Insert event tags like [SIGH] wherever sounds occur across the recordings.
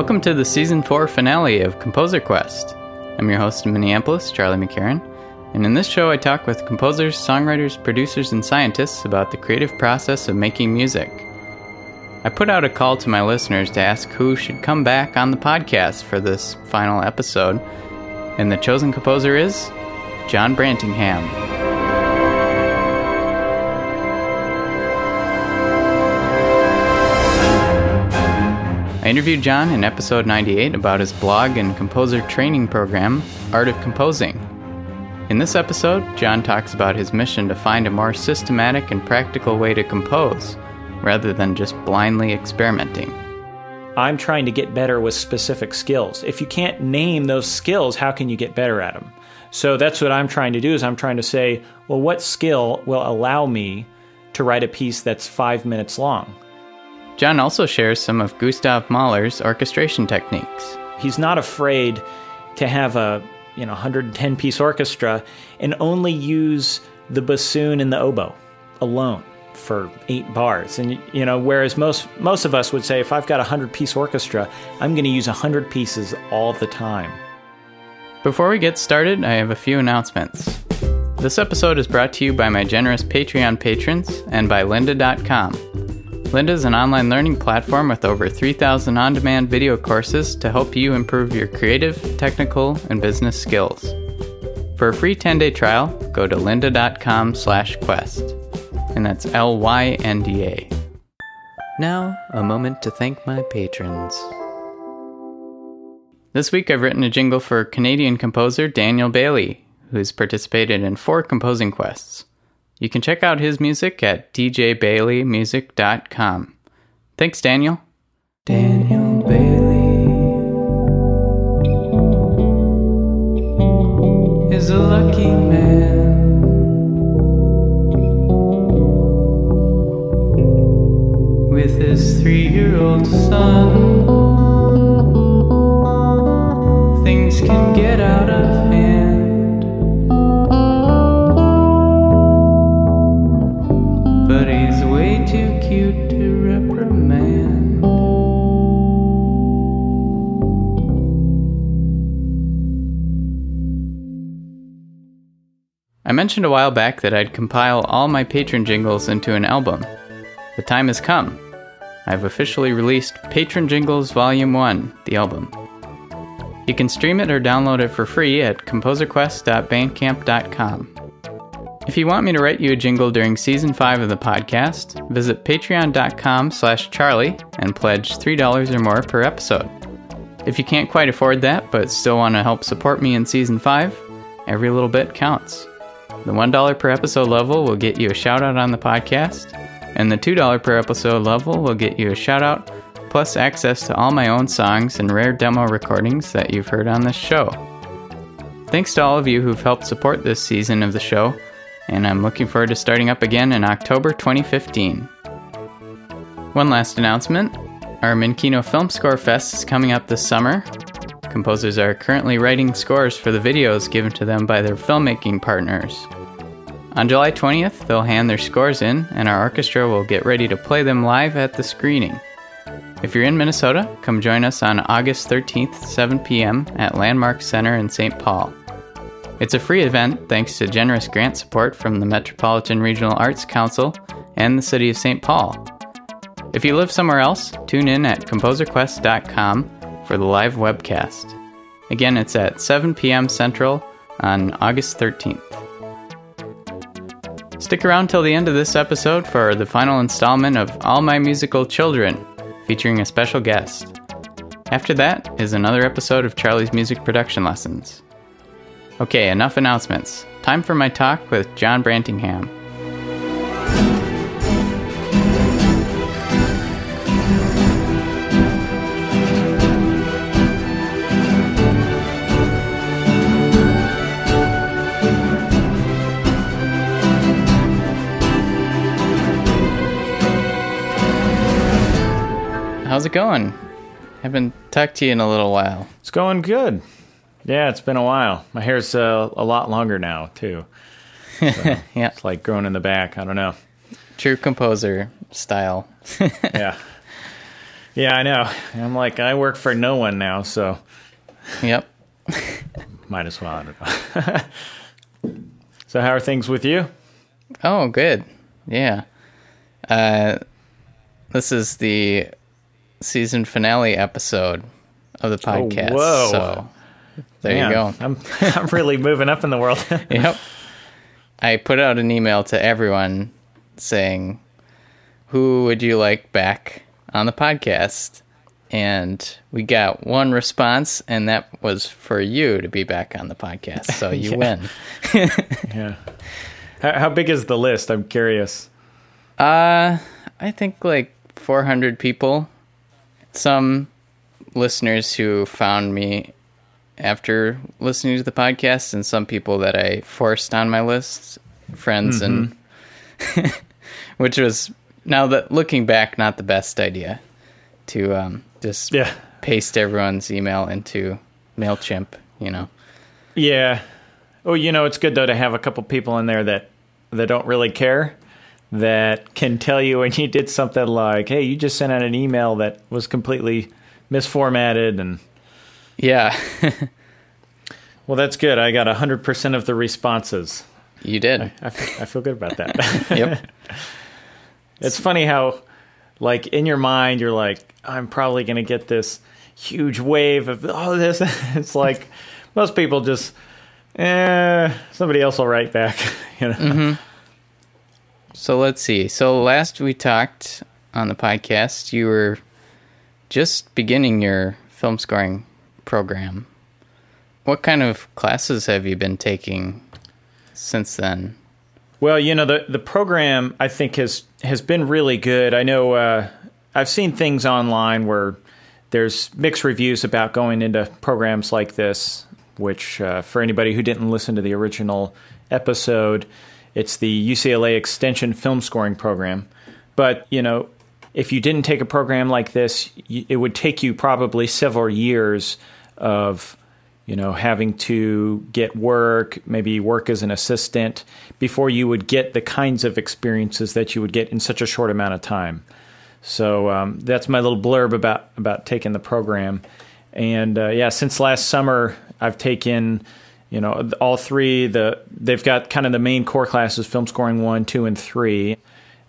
Welcome to the Season 4 finale of Composer Quest. I'm your host in Minneapolis, Charlie McCarran, and in this show I talk with composers, songwriters, producers, and scientists about the creative process of making music. I put out a call to my listeners to ask who should come back on the podcast for this final episode, and the chosen composer is John Brantingham. I interviewed John in episode 98 about his blog and composer training program, Art of Composing. In this episode, John talks about his mission to find a more systematic and practical way to compose, rather than just blindly experimenting. I'm trying to get better with specific skills. If you can't name those skills, how can you get better at them? So that's what I'm trying to do, is I'm trying to say, well, what skill will allow me to write a piece that's 5 minutes long? John also shares some of Gustav Mahler's orchestration techniques. He's not afraid to have a 110-piece orchestra and only use the bassoon and the oboe alone for 8 bars. And whereas most of us would say, if I've got a 100-piece orchestra, I'm going to use 100 pieces all the time. Before we get started, I have a few announcements. This episode is brought to you by my generous Patreon patrons and by lynda.com. Lynda is an online learning platform with over 3,000 on-demand video courses to help you improve your creative, technical, and business skills. For a free 10-day trial, go to lynda.com/quest. And that's LYNDA. Now, a moment to thank my patrons. This week I've written a jingle for Canadian composer Daniel Bailey, who's participated in 4 composing quests. You can check out his music at djbaileymusic.com. Thanks, Daniel. Daniel Bailey is a lucky man with his 3-year-old son. Things can get out of hand. But he's way too cute to reprimand. I mentioned a while back that I'd compile all my patron jingles into an album. The time has come. I've officially released Patron Jingles Volume 1, the album. You can stream it or download it for free at composerquest.bandcamp.com. If you want me to write you a jingle during Season 5 of the podcast, visit patreon.com/charlie and pledge $3 or more per episode. If you can't quite afford that, but still want to help support me in Season 5, every little bit counts. The $1 per episode level will get you a shout-out on the podcast, and the $2 per episode level will get you a shout-out, plus access to all my own songs and rare demo recordings that you've heard on this show. Thanks to all of you who've helped support this season of the show, and I'm looking forward to starting up again in October 2015. One last announcement. Our Minkino Film Score Fest is coming up this summer. Composers are currently writing scores for the videos given to them by their filmmaking partners. On July 20th, they'll hand their scores in, and our orchestra will get ready to play them live at the screening. If you're in Minnesota, come join us on August 13th, 7 p.m. at Landmark Center in St. Paul. It's a free event thanks to generous grant support from the Metropolitan Regional Arts Council and the City of St. Paul. If you live somewhere else, tune in at composerquest.com for the live webcast. Again, it's at 7 p.m. Central on August 13th. Stick around till the end of this episode for the final installment of All My Musical Children, featuring a special guest. After that is another episode of Charlie's Music Production Lessons. Okay, enough announcements. Time for my talk with John Brantingham. How's it going? Haven't talked to you in a little while. It's going good. Yeah, it's been a while. My hair's a lot longer now, too. So yeah. It's like grown in the back. I don't know. True composer style. Yeah. Yeah, I know. I'm like, I work for no one now, so. Yep. Might as well. I don't know. So how are things with you? Oh, good. Yeah. This is the season finale episode of the podcast. Oh, whoa. So there you go. I'm really moving up in the world. Yep. I put out an email to everyone saying, who would you like back on the podcast? And we got one response, and that was for you to be back on the podcast. So you win. Yeah. How big is the list? I'm curious. I think like 400 people. Some listeners who found me after listening to the podcast, and some people that I forced on my list, friends, and which was, now that looking back, not the best idea to just paste everyone's email into MailChimp, you know. Yeah. Oh, you know, it's good though to have a couple people in there that don't really care, that can tell you when you did something like, hey, you just sent out an email that was completely misformatted. And yeah. Well, that's good. I got 100% of the responses. You did. I feel good about that. Yep. It's funny how, like, in your mind, you're like, I'm probably going to get this huge wave of all this. It's like most people just, somebody else will write back, you know. Mm-hmm. So let's see. So last we talked on the podcast, you were just beginning your film scoring program. What kind of classes have you been taking since then? Well, you know, the program, I think, has been really good. I know I've seen things online where there's mixed reviews about going into programs like this, which for anybody who didn't listen to the original episode, it's the UCLA Extension Film Scoring Program. But, you know, if you didn't take a program like this, it would take you probably several years of, you know, having to get work, maybe work as an assistant, before you would get the kinds of experiences that you would get in such a short amount of time. So that's my little blurb about taking the program. And, since last summer, I've taken, you know, all three. They've got kind of the main core classes, film scoring 1, 2, and 3.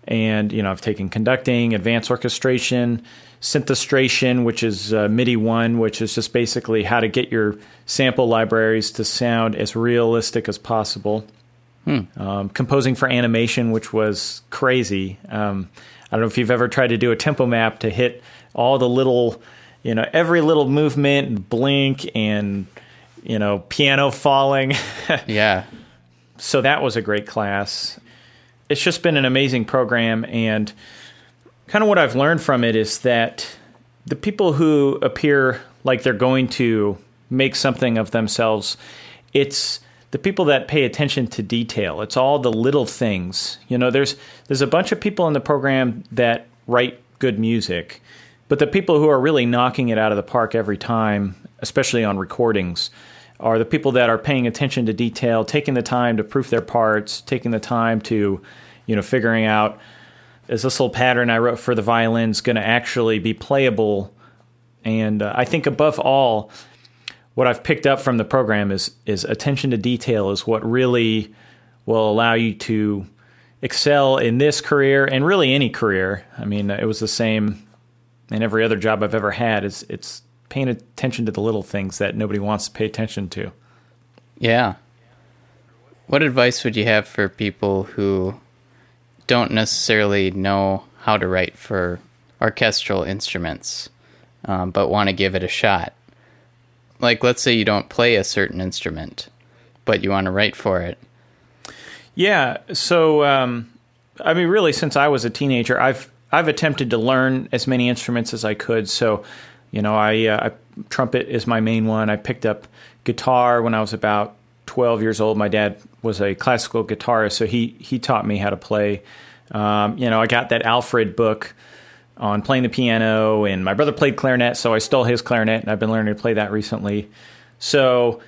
And, you know, I've taken conducting, advanced orchestration, synthestration, which is MIDI 1, which is just basically how to get your sample libraries to sound as realistic as possible. Composing for animation, which was crazy. I don't know if you've ever tried to do a tempo map to hit all the little, you know, every little movement, blink, and, you know, piano falling. Yeah. So that was a great class. It's just been an amazing program, and kind of what I've learned from it is that the people who appear like they're going to make something of themselves, it's the people that pay attention to detail. It's all the little things. You know, there's a bunch of people in the program that write good music, but the people who are really knocking it out of the park every time, especially on recordings, are the people that are paying attention to detail, taking the time to proof their parts, taking the time to, you know, figuring out, is this little pattern I wrote for the violins going to actually be playable? And I think above all, what I've picked up from the program is attention to detail is what really will allow you to excel in this career and really any career. I mean, it was the same in every other job I've ever had. It's paying attention to the little things that nobody wants to pay attention to. Yeah. What advice would you have for people who don't necessarily know how to write for orchestral instruments, but want to give it a shot? Like, let's say you don't play a certain instrument, but you want to write for it. Yeah. So, I mean, really, since I was a teenager, I've attempted to learn as many instruments as I could. So, you know, trumpet is my main one. I picked up guitar when I was about 12 years old. My dad was a classical guitarist, so he taught me how to play. You know, I got that Alfred book on playing the piano, and my brother played clarinet, so I stole his clarinet, and I've been learning to play that recently. So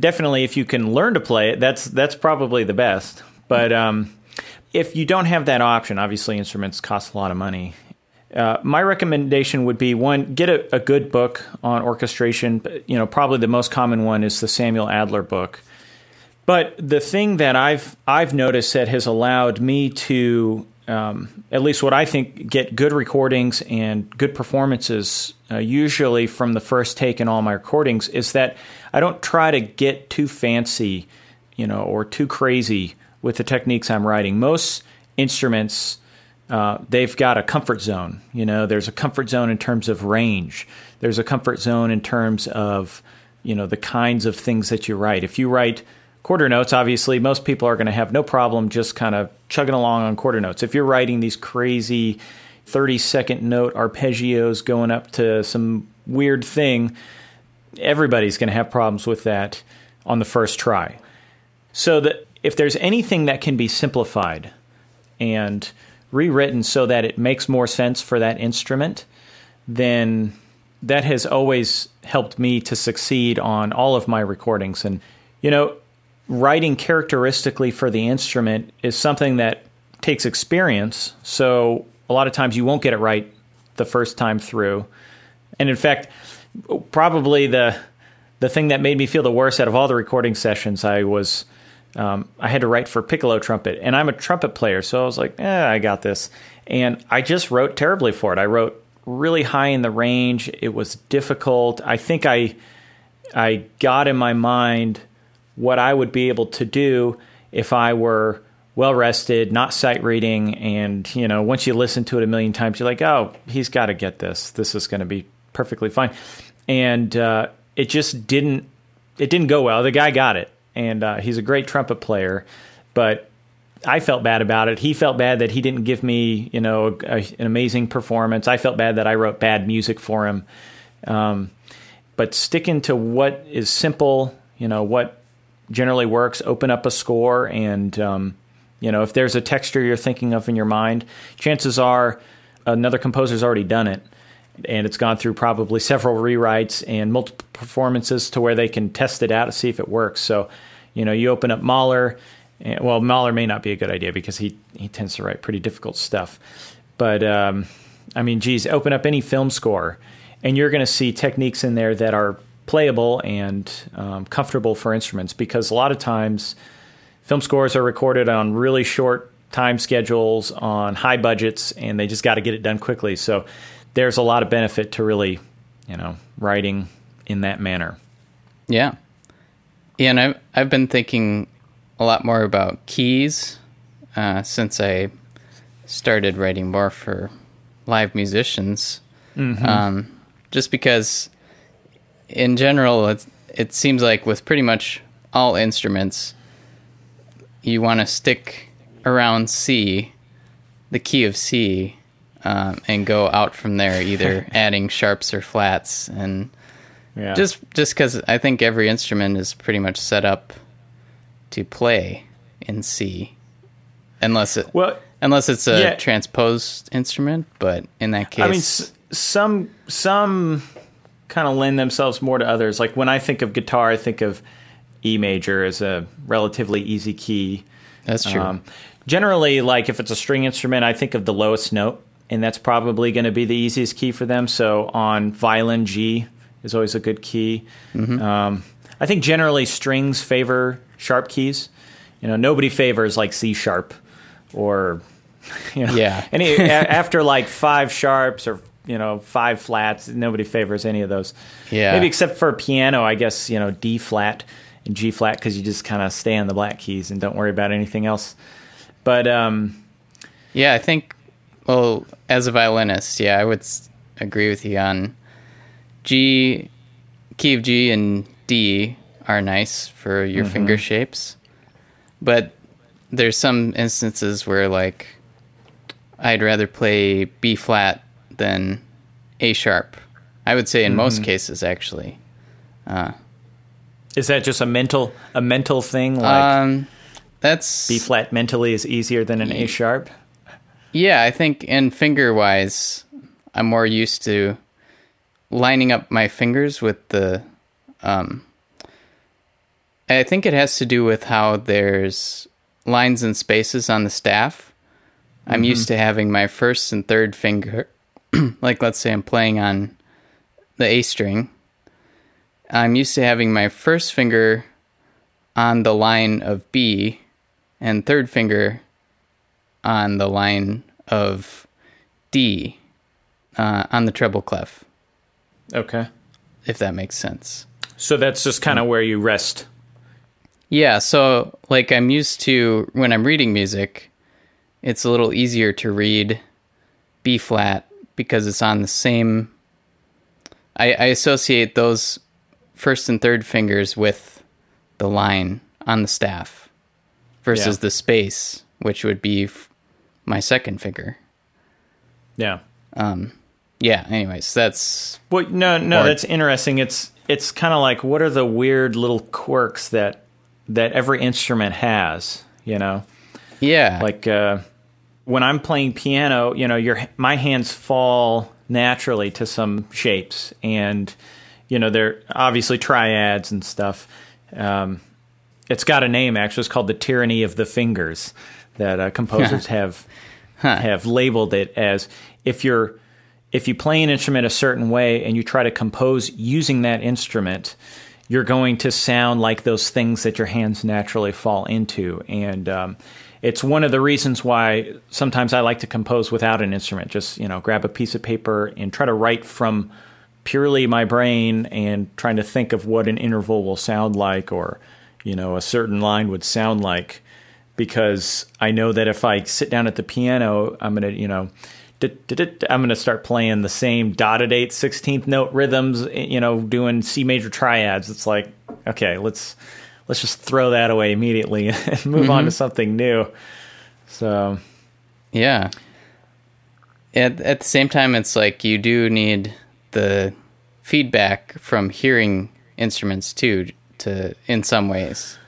definitely, if you can learn to play it, that's probably the best. But if you don't have that option, obviously instruments cost a lot of money. My recommendation would be, one, get a good book on orchestration. You know, probably the most common one is the Samuel Adler book. But the thing that I've noticed that has allowed me to, at least what I think, get good recordings and good performances, usually from the first take in all my recordings, is that I don't try to get too fancy, you know, or too crazy with the techniques I'm writing. Most instruments, they've got a comfort zone. You know, there's a comfort zone in terms of range. There's a comfort zone in terms of, you know, the kinds of things that you write. If you write quarter notes, obviously, most people are going to have no problem just kind of chugging along on quarter notes. If you're writing these crazy 30-second note arpeggios going up to some weird thing, everybody's going to have problems with that on the first try. So that if there's anything that can be simplified and rewritten so that it makes more sense for that instrument, then that has always helped me to succeed on all of my recordings. And, you know, writing characteristically for the instrument is something that takes experience. So a lot of times you won't get it right the first time through. And in fact, probably the thing that made me feel the worst out of all the recording sessions, I had to write for piccolo trumpet, and I'm a trumpet player, so I was like, I got this. And I just wrote terribly for it. I wrote really high in the range. It was difficult. I think I got in my mind what I would be able to do if I were well-rested, not sight-reading, and, you know, once you listen to it a million times, you're like, oh, he's got to get this. This is going to be perfectly fine. And it just didn't go well. The guy got it. And he's a great trumpet player, but I felt bad about it. He felt bad that he didn't give me, you know, an amazing performance. I felt bad that I wrote bad music for him. But sticking to what is simple, you know, what generally works, open up a score, and, you know, if there's a texture you're thinking of in your mind, chances are another composer's already done it. And it's gone through probably several rewrites and multiple performances to where they can test it out to see if it works. So, you know, you open up Mahler. Well, Mahler may not be a good idea because he tends to write pretty difficult stuff. But, I mean, geez, open up any film score, and you're going to see techniques in there that are playable and comfortable for instruments, because a lot of times film scores are recorded on really short time schedules, on high budgets, and they just got to get it done quickly. So there's a lot of benefit to really, you know, writing in that manner. Yeah. Yeah, and I've been thinking a lot more about keys since I started writing more for live musicians. Mm-hmm. Just because, in general, it seems like with pretty much all instruments, you want to stick around C, the key of C, and go out from there, either adding sharps or flats, and yeah. just because I think every instrument is pretty much set up to play in C, unless it's a transposed instrument. But in that case, I mean, some kind of lend themselves more to others. Like when I think of guitar, I think of E major as a relatively easy key. That's true. Generally, like if it's a string instrument, I think of the lowest note. And that's probably going to be the easiest key for them. So on violin, G is always a good key. Mm-hmm. I think generally strings favor sharp keys. You know, nobody favors like C sharp or, you know, any after like five sharps or, you know, five flats, nobody favors any of those. Yeah. Maybe except for piano, I guess, you know, D flat and G flat, because you just kind of stay on the black keys and don't worry about anything else. But, yeah, I think. Well, as a violinist, yeah, I would agree with you on G, key of G and D are nice for your mm-hmm. finger shapes. But there's some instances where, like, I'd rather play B flat than A sharp. I would say in mm-hmm. most cases, actually. Is that just a mental thing? Like that's B flat mentally is easier than an A sharp? Yeah, I think in finger-wise, I'm more used to lining up my fingers with the... I think it has to do with how there's lines and spaces on the staff. I'm mm-hmm. used to having my first and third finger like let's say I'm playing on the A string, I'm used to having my first finger on the line of B and third finger on the line of D on the treble clef. Okay. If that makes sense. So that's just kind of where you rest. Yeah, so like I'm used to when I'm reading music, it's a little easier to read B flat because it's on the same... I associate those first and third fingers with the line on the staff versus the space, which would be my second finger. Yeah. Yeah, anyways, that's... Well, no, that's interesting. It's kind of like, what are the weird little quirks that every instrument has, you know? Yeah. Like when I'm playing piano, you know, my hands fall naturally to some shapes. And, you know, they're obviously triads and stuff. It's got a name, actually. It's called the tyranny of the fingers that composers have labeled it as. If you play an instrument a certain way and you try to compose using that instrument, you're going to sound like those things that your hands naturally fall into. And it's one of the reasons why sometimes I like to compose without an instrument. Just, you know, grab a piece of paper and try to write from purely my brain and trying to think of what an interval will sound like or, you know, a certain line would sound like. Because I know that if I sit down at the piano, I'm going to, you know... I'm going to start playing the same dotted 8 16th note rhythms, you know, doing C major triads. It's like, okay, let's just throw that away immediately and move on to something new. So, yeah. At the same time, it's like you do need the feedback from hearing instruments too, to in some ways.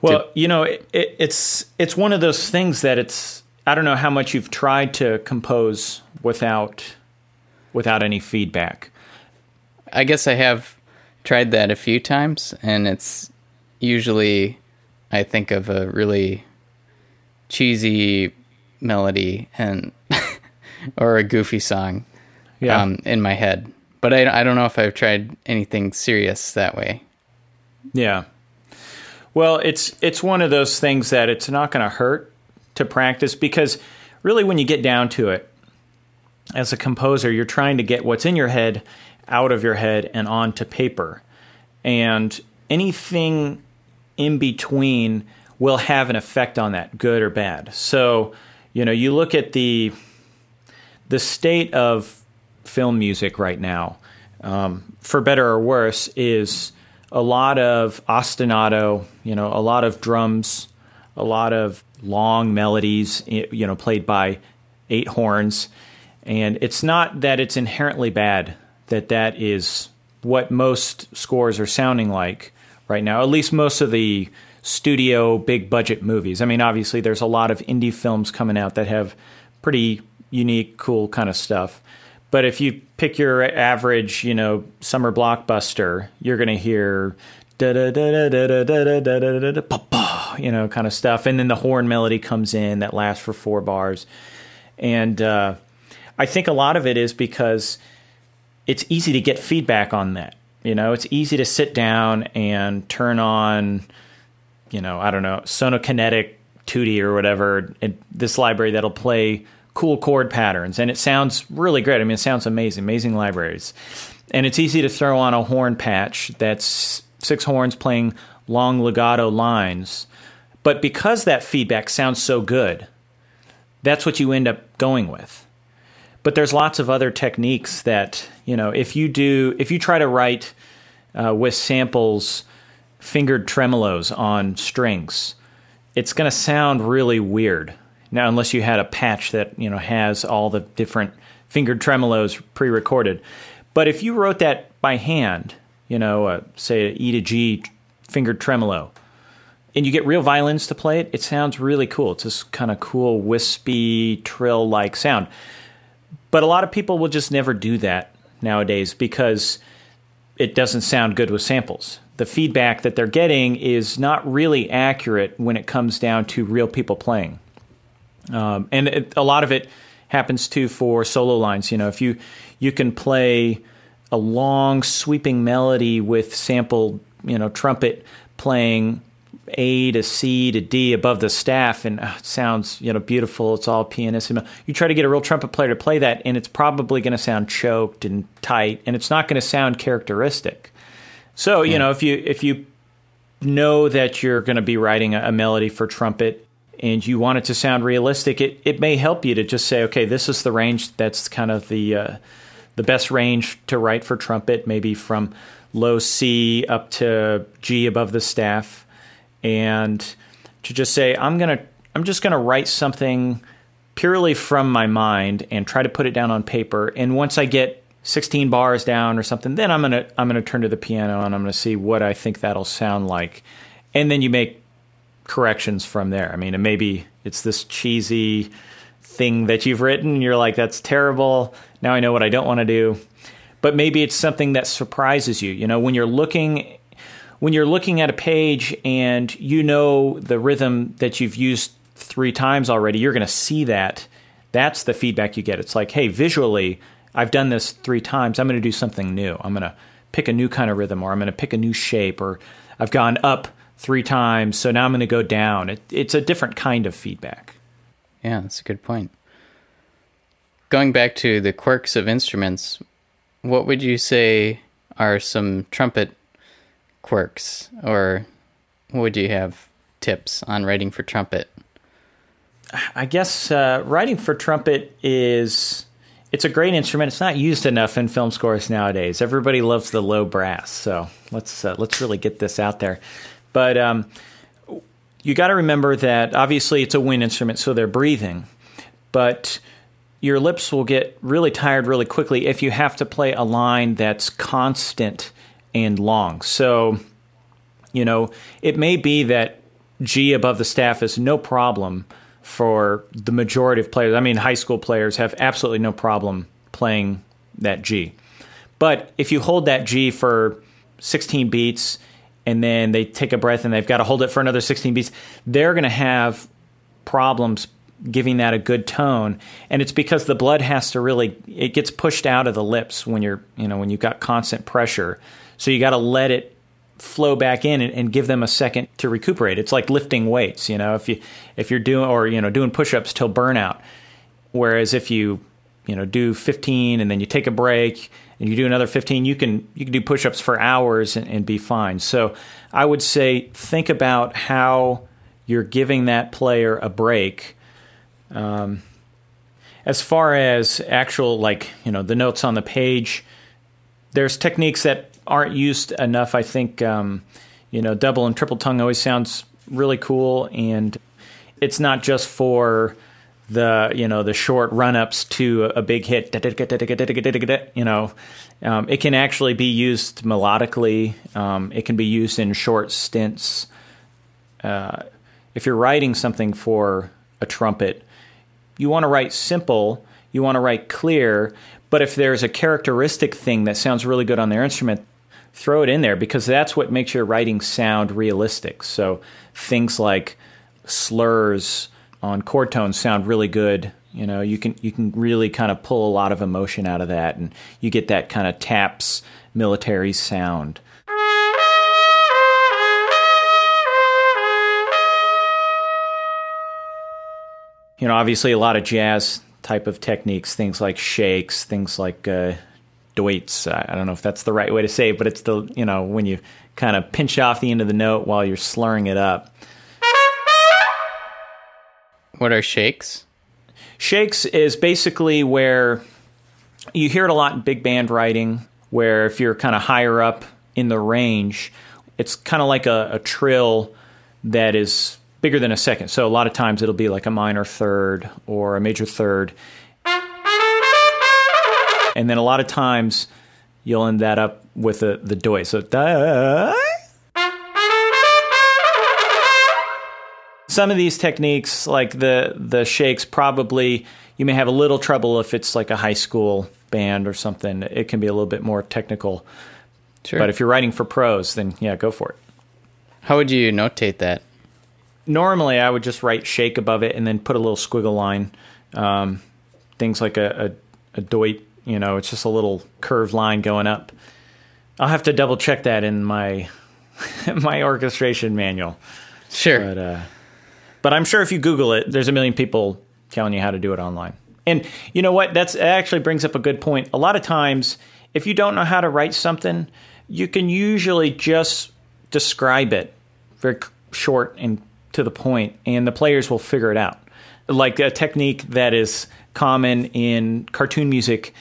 Well, you know, it's one of those things that it's. I don't know how much you've tried to compose without any feedback. I guess I have tried that a few times, and it's usually I think of a really cheesy melody and or a goofy song in my head. But I don't know if I've tried anything serious that way. Yeah. Well, it's one of those things that it's not going to hurt to practice, because really when you get down to it, as a composer, you're trying to get what's in your head out of your head and onto paper. And anything in between will have an effect on that, good or bad. So, you know, you look at the state of film music right now, for better or worse, is a lot of ostinato, you know, a lot of drums, a lot of long melodies, you know, played by 8 horns. And it's not that it's inherently bad, that is what most scores are sounding like right now, at least most of the studio big budget movies. I mean, obviously there's a lot of indie films coming out that have pretty unique, cool kind of stuff. But if you pick your average, you know, summer blockbuster, you're going to hear da da da da da da da da da da pop, you know, kind of stuff. And then the horn melody comes in that lasts for 4 bars. And I think a lot of it is because it's easy to get feedback on that. You know, it's easy to sit down and turn on, you know, I don't know, sonokinetic 2D or whatever, and this library that'll play cool chord patterns. And it sounds really great. I mean, it sounds amazing, amazing libraries. And it's easy to throw on a horn patch that's 6 horns playing long legato lines. But because that feedback sounds so good, that's what you end up going with. But there's lots of other techniques that, you know, if you try to write with samples, fingered tremolos on strings, it's going to sound really weird. Now, unless you had a patch that, you know, has all the different fingered tremolos pre-recorded. But if you wrote that by hand, you know, say an E to G fingered tremolo, and you get real violins to play it, it sounds really cool. It's this kind of cool, wispy, trill-like sound. But a lot of people will just never do that nowadays because it doesn't sound good with samples. The feedback that they're getting is not really accurate when it comes down to real people playing. And a lot of it happens too for solo lines. You know, if you can play a long sweeping melody with sampled, you know, trumpet playing A to C to D above the staff, and it sounds, you know, beautiful. It's all pianissimo. You try to get a real trumpet player to play that, and it's probably going to sound choked and tight, and it's not going to sound characteristic. So, you know, if you know that you're going to be writing a melody for trumpet and you want it to sound realistic, it may help you to just say, okay, this is the range that's kind of the best range to write for trumpet, maybe from low C up to G above the staff, and to just say, I'm just going to write something purely from my mind and try to put it down on paper. And once I get 16 bars down or something, then I'm going to turn to the piano and I'm going to see what I think that'll sound like. And then you make corrections from there. I mean, and maybe it's this cheesy thing that you've written and you're like, that's terrible. Now I know what I don't want to do. But maybe it's something that surprises you. You know, when you're looking at a page and you know the rhythm that you've used 3 times already, you're going to see that. That's the feedback you get. It's like, hey, visually, I've done this 3 times. I'm going to do something new. I'm going to pick a new kind of rhythm, or I'm going to pick a new shape, or I've gone up 3 times, so now I'm going to go down. It's a different kind of feedback. Yeah, that's a good point. Going back to the quirks of instruments, what would you say are some trumpet quirks, or would you have tips on writing for trumpet? I guess writing for trumpet is... It's a great instrument. It's not used enough in film scores nowadays. Everybody loves the low brass, so let's really get this out there. But you got to remember that obviously it's a wind instrument, so they're breathing. But your lips will get really tired really quickly if you have to play a line that's constant and long. So, you know, it may be that G above the staff is no problem for the majority of players. I mean, high school players have absolutely no problem playing that G. But if you hold that G for 16 beats and then they take a breath and they've got to hold it for another 16 beats, they're going to have problems giving that a good tone. And it's because the blood has to really, it gets pushed out of the lips when you're, you know, when you've got constant pressure. So you got to let it flow back in and give them a second to recuperate. It's like lifting weights, you know, if you're doing, or, you know, doing push-ups till burnout. Whereas if you do 15 and then you take a break and you do another 15, you can do push-ups for hours and be fine. So I would say, think about how you're giving that player a break. As far as actual, like, you know, the notes on the page, there's techniques that aren't used enough. I think, double and triple tongue always sounds really cool. And it's not just for the short run-ups to a big hit, you know, it can actually be used melodically. It can be used in short stints. If you're writing something for a trumpet, you want to write simple, you want to write clear, but if there's a characteristic thing that sounds really good on their instrument, throw it in there, because that's what makes your writing sound realistic. So things like slurs on chord tones sound really good. You know, you can really kind of pull a lot of emotion out of that, and you get that kind of taps military sound. You know, obviously a lot of jazz type of techniques, things like shakes, things like doits. I don't know if that's the right way to say it, but it's the, you know, when you kind of pinch off the end of the note while you're slurring it up. What are shakes? Shakes is basically where you hear it a lot in big band writing, where if you're kind of higher up in the range, it's kind of like a trill that is bigger than a second. So a lot of times it'll be like a minor third or a major third. And then a lot of times you'll end that up with the doit. So some of these techniques, like the shakes, probably you may have a little trouble if it's like a high school band or something. It can be a little bit more technical. Sure. But if you're writing for pros, then yeah, go for it. How would you notate that? Normally I would just write shake above it and then put a little squiggle line things like a doit, you know, it's just a little curved line going up. I'll have to double check that in my my orchestration manual. Sure. But I'm sure if you Google it, there's a million people telling you how to do it online. And you know what? That actually brings up a good point. A lot of times, if you don't know how to write something, you can usually just describe it very short and to the point, and the players will figure it out. Like a technique that is common in cartoon music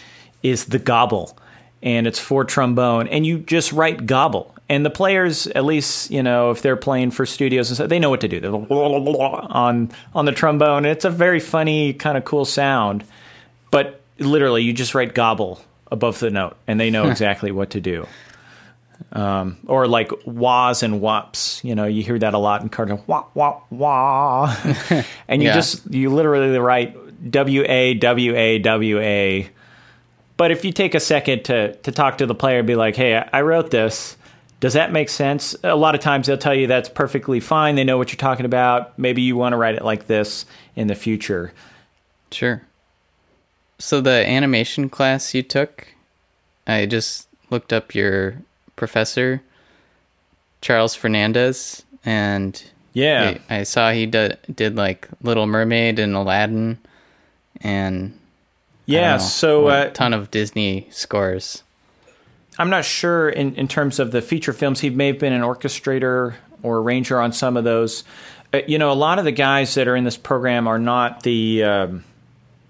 is the gobble, and it's for trombone, and you just write gobble. And the players, at least, you know, if they're playing for studios and stuff, they know what to do. They're on the trombone. It's a very funny, kind of cool sound. But literally, you just write gobble above the note, and they know exactly what to do. Or like wahs and wops. You know, you hear that a lot in cartoons. Wah, wah, wah. And you you literally write W-A, W-A, W-A. But if you take a second to talk to the player and be like, hey, I wrote this. Does that make sense? A lot of times they'll tell you that's perfectly fine. They know what you're talking about. Maybe you want to write it like this in the future. Sure. So the animation class you took, I just looked up your professor, Charles Fernandez, and yeah, I saw he did like Little Mermaid and Aladdin, and yeah, so a ton of Disney scores. I'm not sure in terms of the feature films. He may have been an orchestrator or arranger on some of those. You know, a lot of the guys that are in this program are not the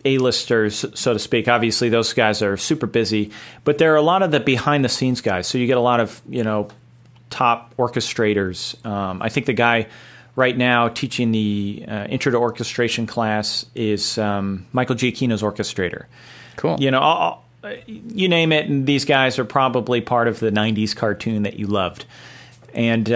A-listers, so to speak. Obviously, those guys are super busy. But there are a lot of the behind-the-scenes guys. So you get a lot of, you know, top orchestrators. I think the guy right now teaching the Intro to Orchestration class is Michael Giacchino's orchestrator. Cool. You know, you name it, and these guys are probably part of the 90s cartoon that you loved. And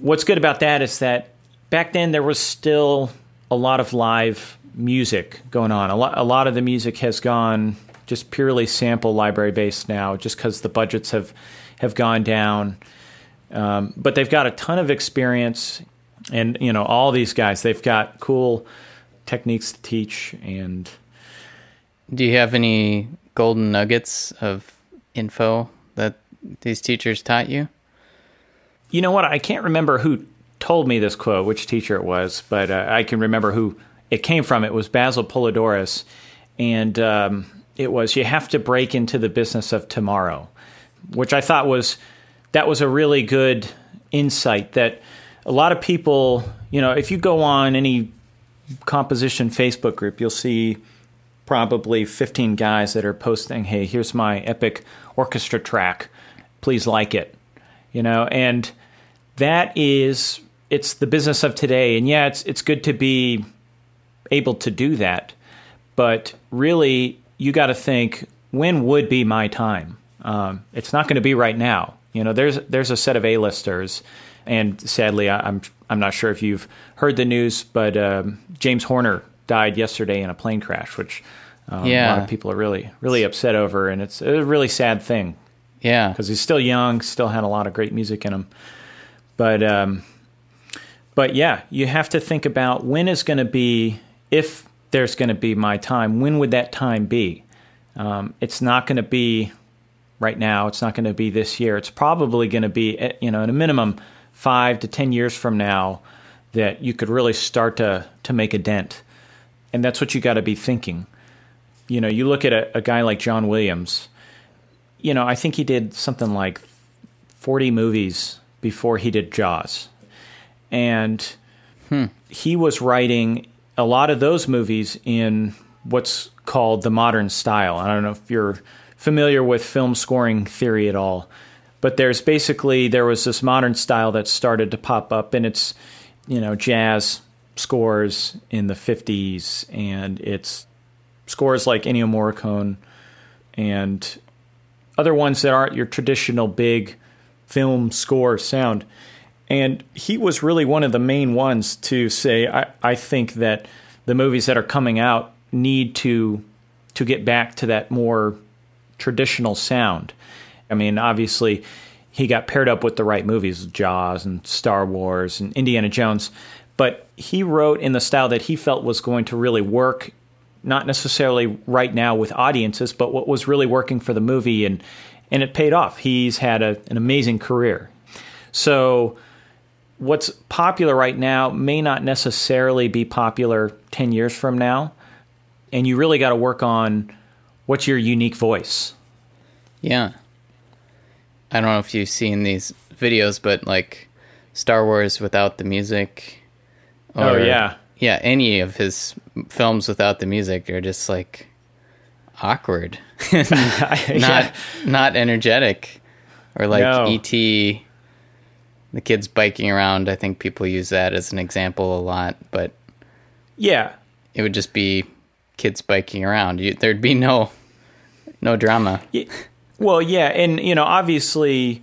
what's good about that is that back then there was still a lot of live music going on. A lot of the music has gone just purely sample library-based now, just because the budgets have gone down. But they've got a ton of experience, and, you know, all these guys, they've got cool techniques to teach. And do you have any golden nuggets of info that these teachers taught you? You know what? I can't remember who told me this quote, which teacher it was, but I can remember who it came from. It was Basil Polidorus, and it was, you have to break into the business of tomorrow, which I thought was a really good insight that a lot of people, you know, if you go on any composition Facebook group, you'll see probably 15 guys that are posting, hey, here's my epic orchestra track, please like it, you know. And that is, it's the business of today, and yeah, it's good to be able to do that, but really you got to think, when would be my time? It's not going to be right now, you know. There's a set of A-listers, and sadly, I'm not sure if you've heard the news, but James Horner died yesterday in a plane crash, which a lot of people are really, really upset over. And it's a really sad thing. Yeah. Because he's still young, still had a lot of great music in him. But yeah, you have to think about when is going to be, if there's going to be my time, when would that time be? It's not going to be right now. It's not going to be this year. It's probably going to be, you know, at a minimum 5 to 10 years from now that you could really start to make a dent. And that's what you got to be thinking. You know, you look at a guy like John Williams, you know, I think he did something like 40 movies before he did Jaws. And he was writing a lot of those movies in what's called the modern style. I don't know if you're familiar with film scoring theory at all, but there's basically, there was this modern style that started to pop up, and it's, you know, jazz scores in the 50s, and it's scores like Ennio Morricone and other ones that aren't your traditional big film score sound. And he was really one of the main ones to say, I think that the movies that are coming out need to get back to that more traditional sound. I mean, obviously, he got paired up with the right movies, Jaws and Star Wars and Indiana Jones, but he wrote in the style that he felt was going to really work not necessarily right now with audiences, but what was really working for the movie, and it paid off. He's had an amazing career. So what's popular right now may not necessarily be popular 10 years from now, and you really got to work on what's your unique voice. Yeah. I don't know if you've seen these videos, but like Star Wars without the music. Or, yeah, any of his films without the music are just like awkward, not energetic, or like E.T., the kids biking around. I think people use that as an example a lot, but yeah, it would just be kids biking around. There'd be no drama. Yeah. Well, yeah, and you know, obviously,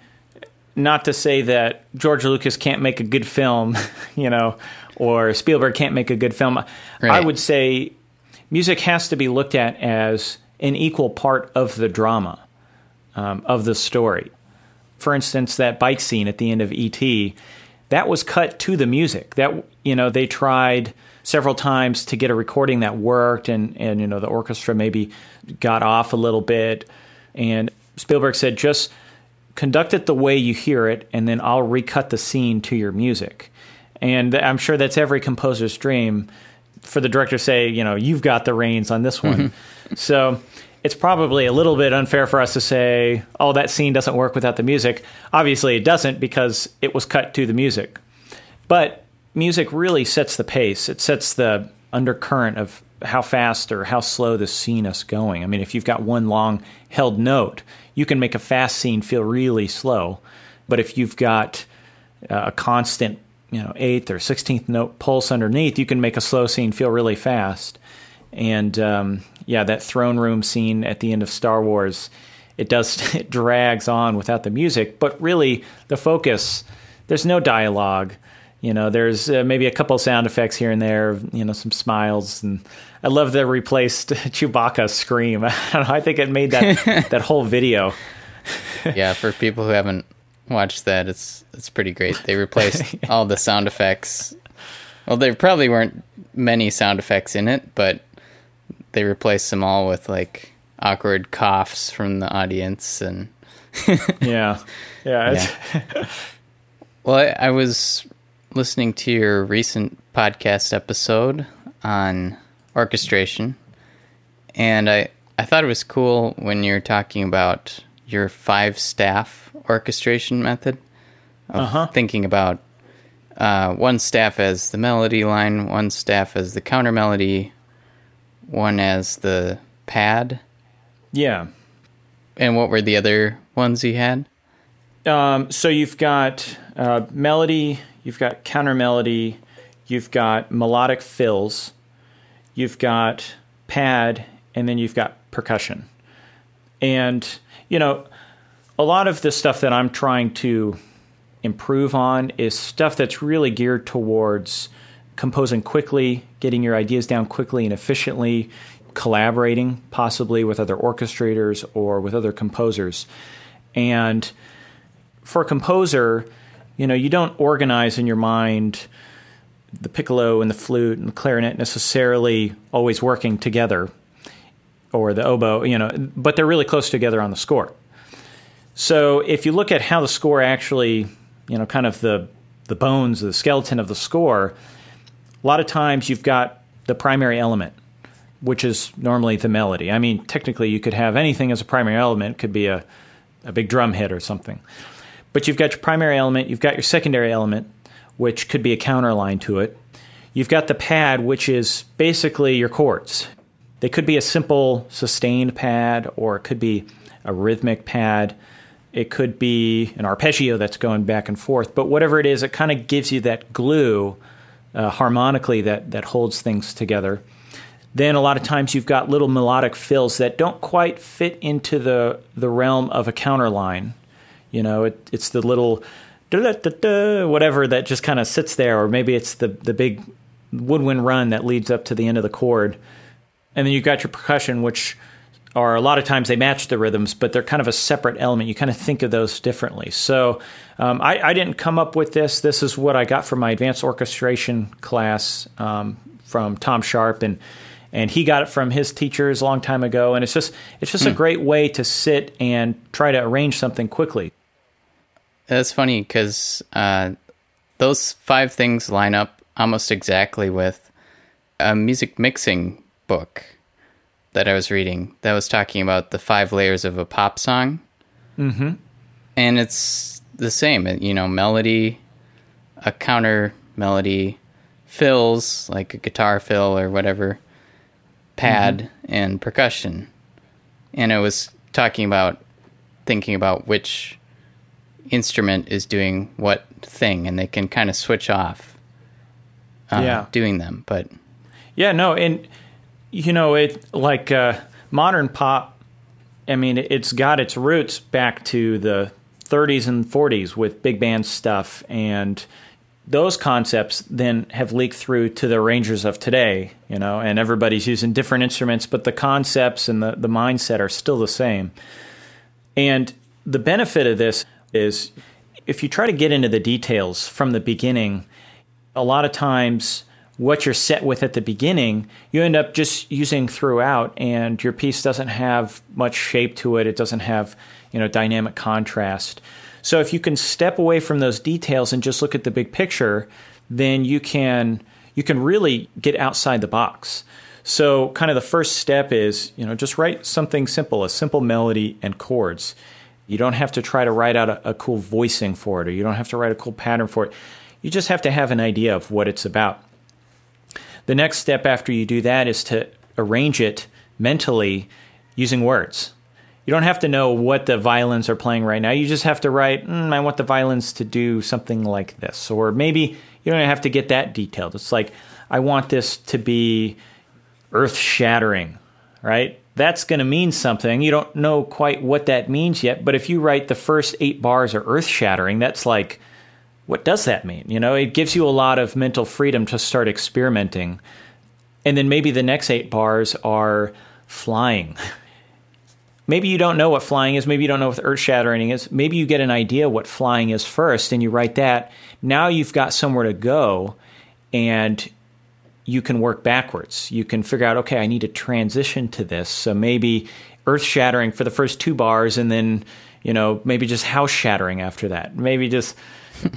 not to say that George Lucas can't make a good film, you know, or Spielberg can't make a good film. Right. I would say music has to be looked at as an equal part of the drama, of the story. For instance, that bike scene at the end of E.T., that was cut to the music. That, you know, they tried several times to get a recording that worked, and you know, the orchestra maybe got off a little bit, and Spielberg said, just conduct it the way you hear it, and then I'll recut the scene to your music. And I'm sure that's every composer's dream, for the director to say, you know, you've got the reins on this one. So it's probably a little bit unfair for us to say, oh, that scene doesn't work without the music. Obviously, it doesn't, because it was cut to the music. But music really sets the pace. It sets the undercurrent of how fast or how slow the scene is going. I mean, if you've got one long held note, you can make a fast scene feel really slow. But if you've got a constant, you know, 8th or 16th note pulse underneath, you can make a slow scene feel really fast. And yeah, that throne room scene at the end of Star Wars, it drags on without the music. But really, the focus, there's no dialogue. You know, there's maybe a couple sound effects here and there, you know, some smiles. And I love the replaced Chewbacca scream. I don't know, I think it made that whole video. Yeah, for people who haven't watched that, it's pretty great. They replaced all the sound effects. Well, there probably weren't many sound effects in it, but they replaced them all with, like, awkward coughs from the audience. And Yeah. Well, I was listening to your recent podcast episode on orchestration, and I thought it was cool when you were talking about your 5-staff orchestration method of thinking about one staff as the melody line, one staff as the counter melody, one as the pad. Yeah. And what were the other ones you had? So you've got melody, you've got counter melody, you've got melodic fills, you've got pad, and then you've got percussion. And, you know, a lot of the stuff that I'm trying to improve on is stuff that's really geared towards composing quickly, getting your ideas down quickly and efficiently, collaborating possibly with other orchestrators or with other composers. And for a composer, you know, you don't organize in your mind the piccolo and the flute and the clarinet necessarily always working together, or the oboe, you know, but they're really close together on the score. So if you look at how the score actually, you know, kind of the bones, the skeleton of the score, a lot of times you've got the primary element, which is normally the melody. I mean, technically you could have anything as a primary element. It could be a big drum hit or something. But you've got your primary element, you've got your secondary element, which could be a counter line to it. You've got the pad, which is basically your chords. They could be a simple sustained pad, or it could be a rhythmic pad. It could be an arpeggio that's going back and forth. But whatever it is, it kind of gives you that glue harmonically that holds things together. Then a lot of times you've got little melodic fills that don't quite fit into the realm of a counter line. You know, it's the little whatever that just kind of sits there, or maybe it's the big woodwind run that leads up to the end of the chord. And then you've got your percussion, which are a lot of times they match the rhythms, but they're kind of a separate element. You kind of think of those differently. So I didn't come up with this. This is what I got from my advanced orchestration class from Tom Sharp. And and he got it from his teachers a long time ago. And it's just a great way to sit and try to arrange something quickly. That's funny because those five things line up almost exactly with a music mixing book that I was reading that was talking about the 5 layers of a pop song. Mm-hmm. And it's the same, you know, melody, a counter melody, fills, like a guitar fill or whatever, pad, mm-hmm. and percussion. And it was talking about thinking about which instrument is doing what thing, and they can kind of switch off doing them. But yeah, no, and you know, it like modern pop, I mean, it's got its roots back to the 30s and 40s with big band stuff, and those concepts then have leaked through to the arrangers of today, you know, and everybody's using different instruments, but the concepts and the mindset are still the same. And the benefit of this is if you try to get into the details from the beginning, a lot of times what you're set with at the beginning, you end up just using throughout, and your piece doesn't have much shape to it. It doesn't have, you know, dynamic contrast. So if you can step away from those details and just look at the big picture, then you can really get outside the box. So kind of the first step is, you know, just write something simple, a simple melody and chords. You don't have to try to write out a cool voicing for it, or you don't have to write a cool pattern for it. You just have to have an idea of what it's about. The next step after you do that is to arrange it mentally using words. You don't have to know what the violins are playing right now. You just have to write, I want the violins to do something like this. Or maybe you don't have to get that detailed. It's like, I want this to be earth-shattering, right? That's going to mean something. You don't know quite what that means yet, but if you write the first 8 bars are earth-shattering, that's like, what does that mean? You know, it gives you a lot of mental freedom to start experimenting. And then maybe the next 8 bars are flying. Maybe you don't know what flying is. Maybe you don't know what earth-shattering is. Maybe you get an idea what flying is first, and you write that. Now you've got somewhere to go, and you can work backwards. You can figure out, okay, I need to transition to this. So maybe earth-shattering for the first 2 bars, and then, you know, maybe just house-shattering after that. Maybe just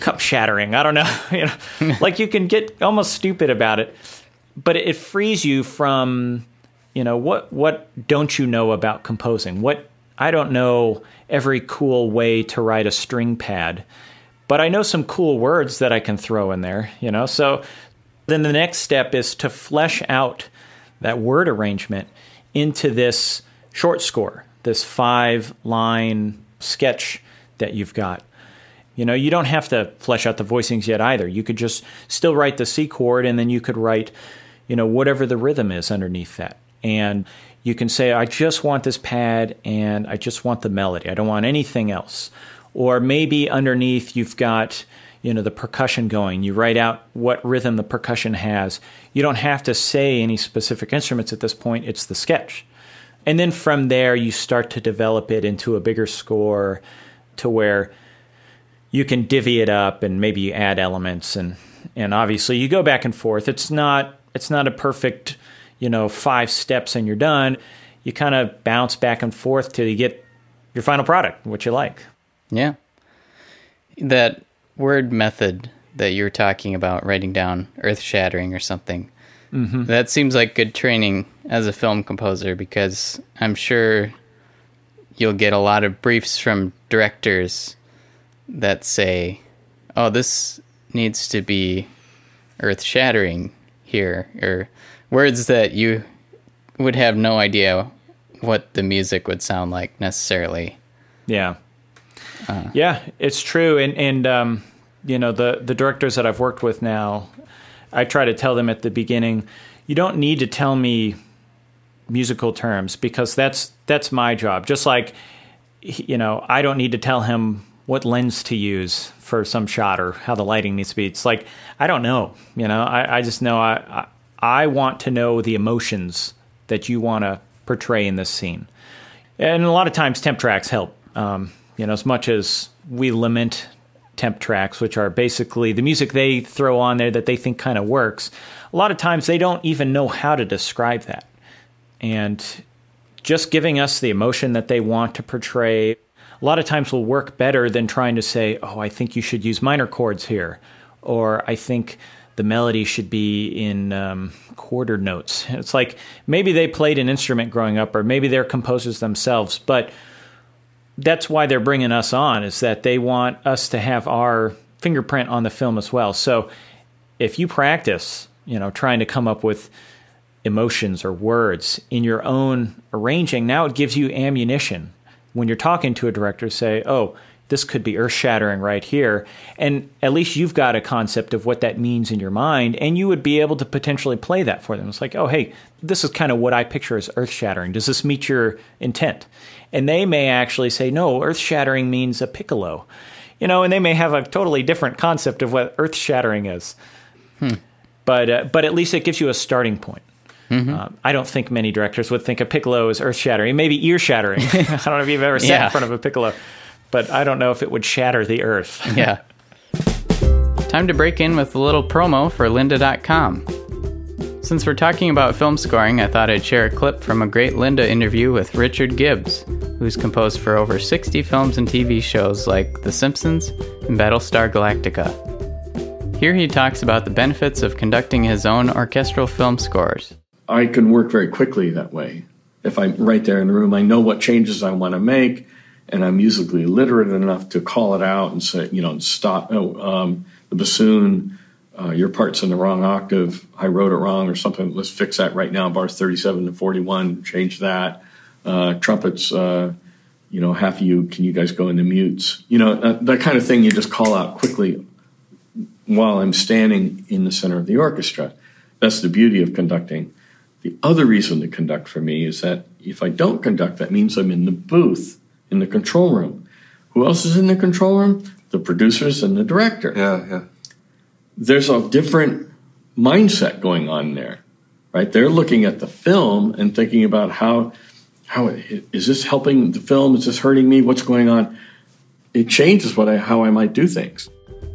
cup-shattering. I don't know. You know, like you can get almost stupid about it, but it frees you from, you know, what don't you know about composing? What I don't know every cool way to write a string pad, but I know some cool words that I can throw in there, you know, so. Then the next step is to flesh out that word arrangement into this short score, this 5-line sketch that you've got. You know, you don't have to flesh out the voicings yet either. You could just still write the C chord, and then you could write, you know, whatever the rhythm is underneath that. And you can say, I just want this pad, and I just want the melody. I don't want anything else. Or maybe underneath you've got, you know, the percussion going. You write out what rhythm the percussion has. You don't have to say any specific instruments at this point. It's the sketch. And then from there, you start to develop it into a bigger score to where you can divvy it up, and maybe you add elements. And obviously, you go back and forth. It's not a perfect, you know, 5 steps and you're done. You kind of bounce back and forth till you get your final product, what you like. Yeah. That word method that you were talking about, writing down earth-shattering or something, mm-hmm. that seems like good training as a film composer, because I'm sure you'll get a lot of briefs from directors that say, oh, this needs to be earth-shattering here, or words that you would have no idea what the music would sound like necessarily. Yeah. Yeah, it's true. And you know, the directors that I've worked with now, I try to tell them at the beginning, you don't need to tell me musical terms, because that's my job. Just like, you know, I don't need to tell him what lens to use for some shot or how the lighting needs to be. It's like, I don't know, you know, I just know I want to know the emotions that you want to portray in this scene. And a lot of times temp tracks help. You know, as much as we lament temp tracks, which are basically the music they throw on there that they think kind of works. A lot of times they don't even know how to describe that. And just giving us the emotion that they want to portray a lot of times will work better than trying to say, oh, I think you should use minor chords here, or I think the melody should be in quarter notes. It's like maybe they played an instrument growing up, or maybe they're composers themselves, but that's why they're bringing us on, is that they want us to have our fingerprint on the film as well. So if you practice, trying to come up with emotions or words in your own arranging, now it gives you ammunition when you're talking to a director. Say, oh, this could be earth-shattering right here. And at least you've got a concept of what that means in your mind, and you would be able to potentially play that for them. It's like, oh, hey, this is kind of what I picture as earth-shattering. Does this meet your intent? And they may actually say, no, earth-shattering means a piccolo. And they may have a totally different concept of what earth-shattering is. But at least it gives you a starting point. Mm-hmm. I don't think many directors would think a piccolo is earth-shattering. Maybe ear-shattering. I don't know if you've ever sat in front of a piccolo. But I don't know if it would shatter the earth. Yeah. Time to break in with a little promo for lynda.com. Since we're talking about film scoring, I thought I'd share a clip from a great Lynda interview with Richard Gibbs, who's composed for over 60 films and TV shows like The Simpsons and Battlestar Galactica. Here he talks about the benefits of conducting his own orchestral film scores. I can work very quickly that way. If I'm right there in the room, I know what changes I want to make, and I'm musically literate enough to call it out and say, stop, the bassoon, your part's in the wrong octave, I wrote it wrong or something, let's fix that right now, bars 37 to 41, change that. Trumpets, half of you, can you guys go into mutes? That kind of thing you just call out quickly while I'm standing in the center of the orchestra. That's the beauty of conducting. The other reason to conduct for me is that if I don't conduct, that means I'm in the booth, in the control room. Who else is in the control room? The producers and the director. Yeah. There's a different mindset going on there, right? They're looking at the film and thinking about how is this helping the film? Is this hurting me? What's going on? It changes how I might do things.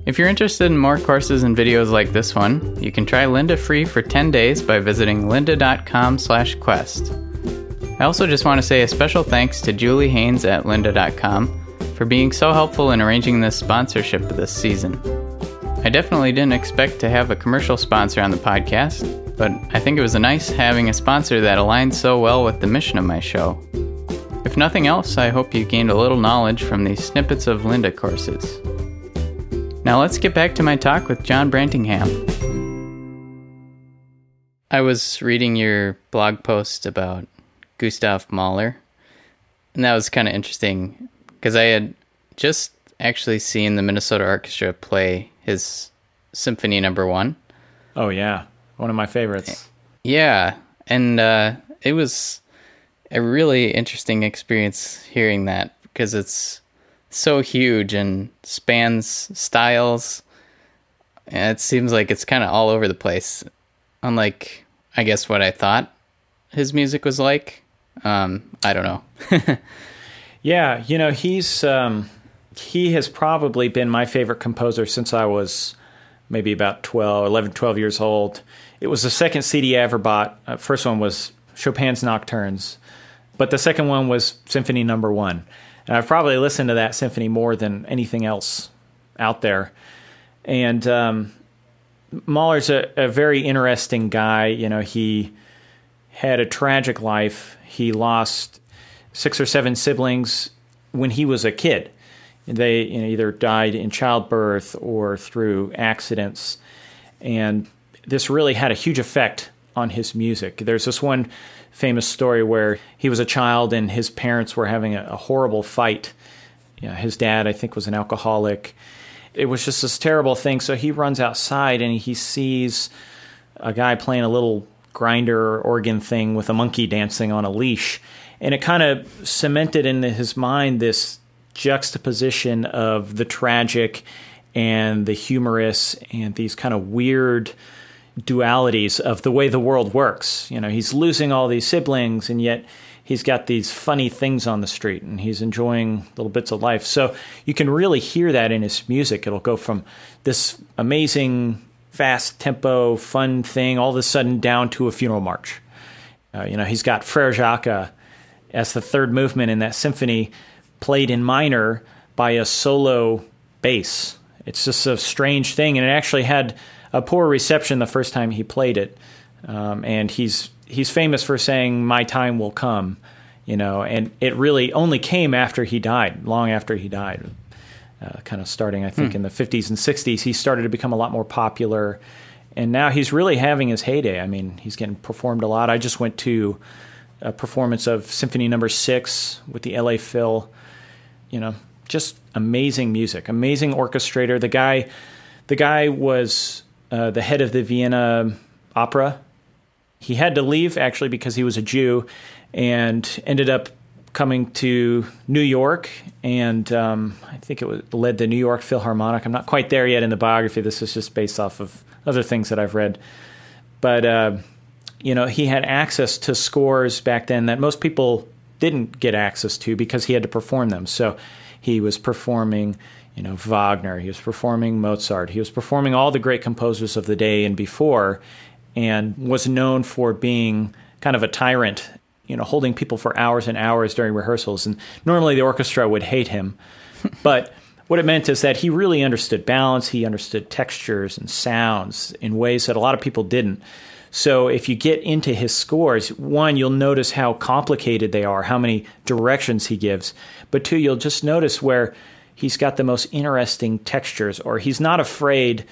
If you're interested in more courses and videos like this one, you can try Lynda free for 10 days by visiting lynda.com/quest. I also just want to say a special thanks to Julie Haynes at lynda.com for being so helpful in arranging this sponsorship this season. I definitely didn't expect to have a commercial sponsor on the podcast, but I think it was nice having a sponsor that aligned so well with the mission of my show. If nothing else, I hope you gained a little knowledge from these snippets of Lynda courses. Now let's get back to my talk with John Brantingham. I was reading your blog post about Gustav Mahler, and that was kind of interesting because I had just actually seen the Minnesota Orchestra play his Symphony No. 1. Oh yeah, one of my favorites. Yeah, and it was a really interesting experience hearing that because it's so huge and spans styles, and it seems like it's kind of all over the place, unlike, I guess, what I thought his music was like. I don't know. Yeah, he has probably been my favorite composer since I was maybe about 11, 12 years old. It was the second CD I ever bought. First one was Chopin's Nocturnes, but the second one was Symphony No. 1. And I've probably listened to that symphony more than anything else out there. And Mahler's a very interesting guy. He had a tragic life. He lost 6 or 7 siblings when he was a kid. They either died in childbirth or through accidents. And this really had a huge effect on his music. There's this one famous story where he was a child and his parents were having a horrible fight. His dad, I think, was an alcoholic. It was just this terrible thing. So he runs outside and he sees a guy playing a little grinder organ thing with a monkey dancing on a leash, and it kind of cemented in his mind this juxtaposition of the tragic and the humorous and these kind of weird dualities of the way the world works. He's losing all these siblings, and yet he's got these funny things on the street and he's enjoying little bits of life. So you can really hear that in his music. It'll go from this amazing, fast tempo, fun thing, all of a sudden down to a funeral march. He's got Frère Jacques as the third movement in that symphony played in minor by a solo bass. It's just a strange thing, and it actually had a poor reception the first time he played it. And he's famous for saying, "My time will come," and it really only came after he died, long after he died, kind of starting, I think, in the 50s and 60s. He started to become a lot more popular, and now he's really having his heyday. I mean, he's getting performed a lot. I just went to a performance of Symphony No. 6 with the LA Phil, just amazing music, amazing orchestrator. The guy was the head of the Vienna Opera. He had to leave, actually, because he was a Jew, and ended up coming to New York, and I think it was led the New York Philharmonic. I'm not quite there yet in the biography. This is just based off of other things that I've read. But, he had access to scores back then that most people didn't get access to because he had to perform them. So he was performing, Wagner. He was performing Mozart. He was performing all the great composers of the day and before, and was known for being kind of a tyrant, holding people for hours and hours during rehearsals. And normally the orchestra would hate him. But what it meant is that he really understood balance. He understood textures and sounds in ways that a lot of people didn't. So if you get into his scores, one, you'll notice how complicated they are, how many directions he gives. But two, you'll just notice where he's got the most interesting textures, or he's not afraid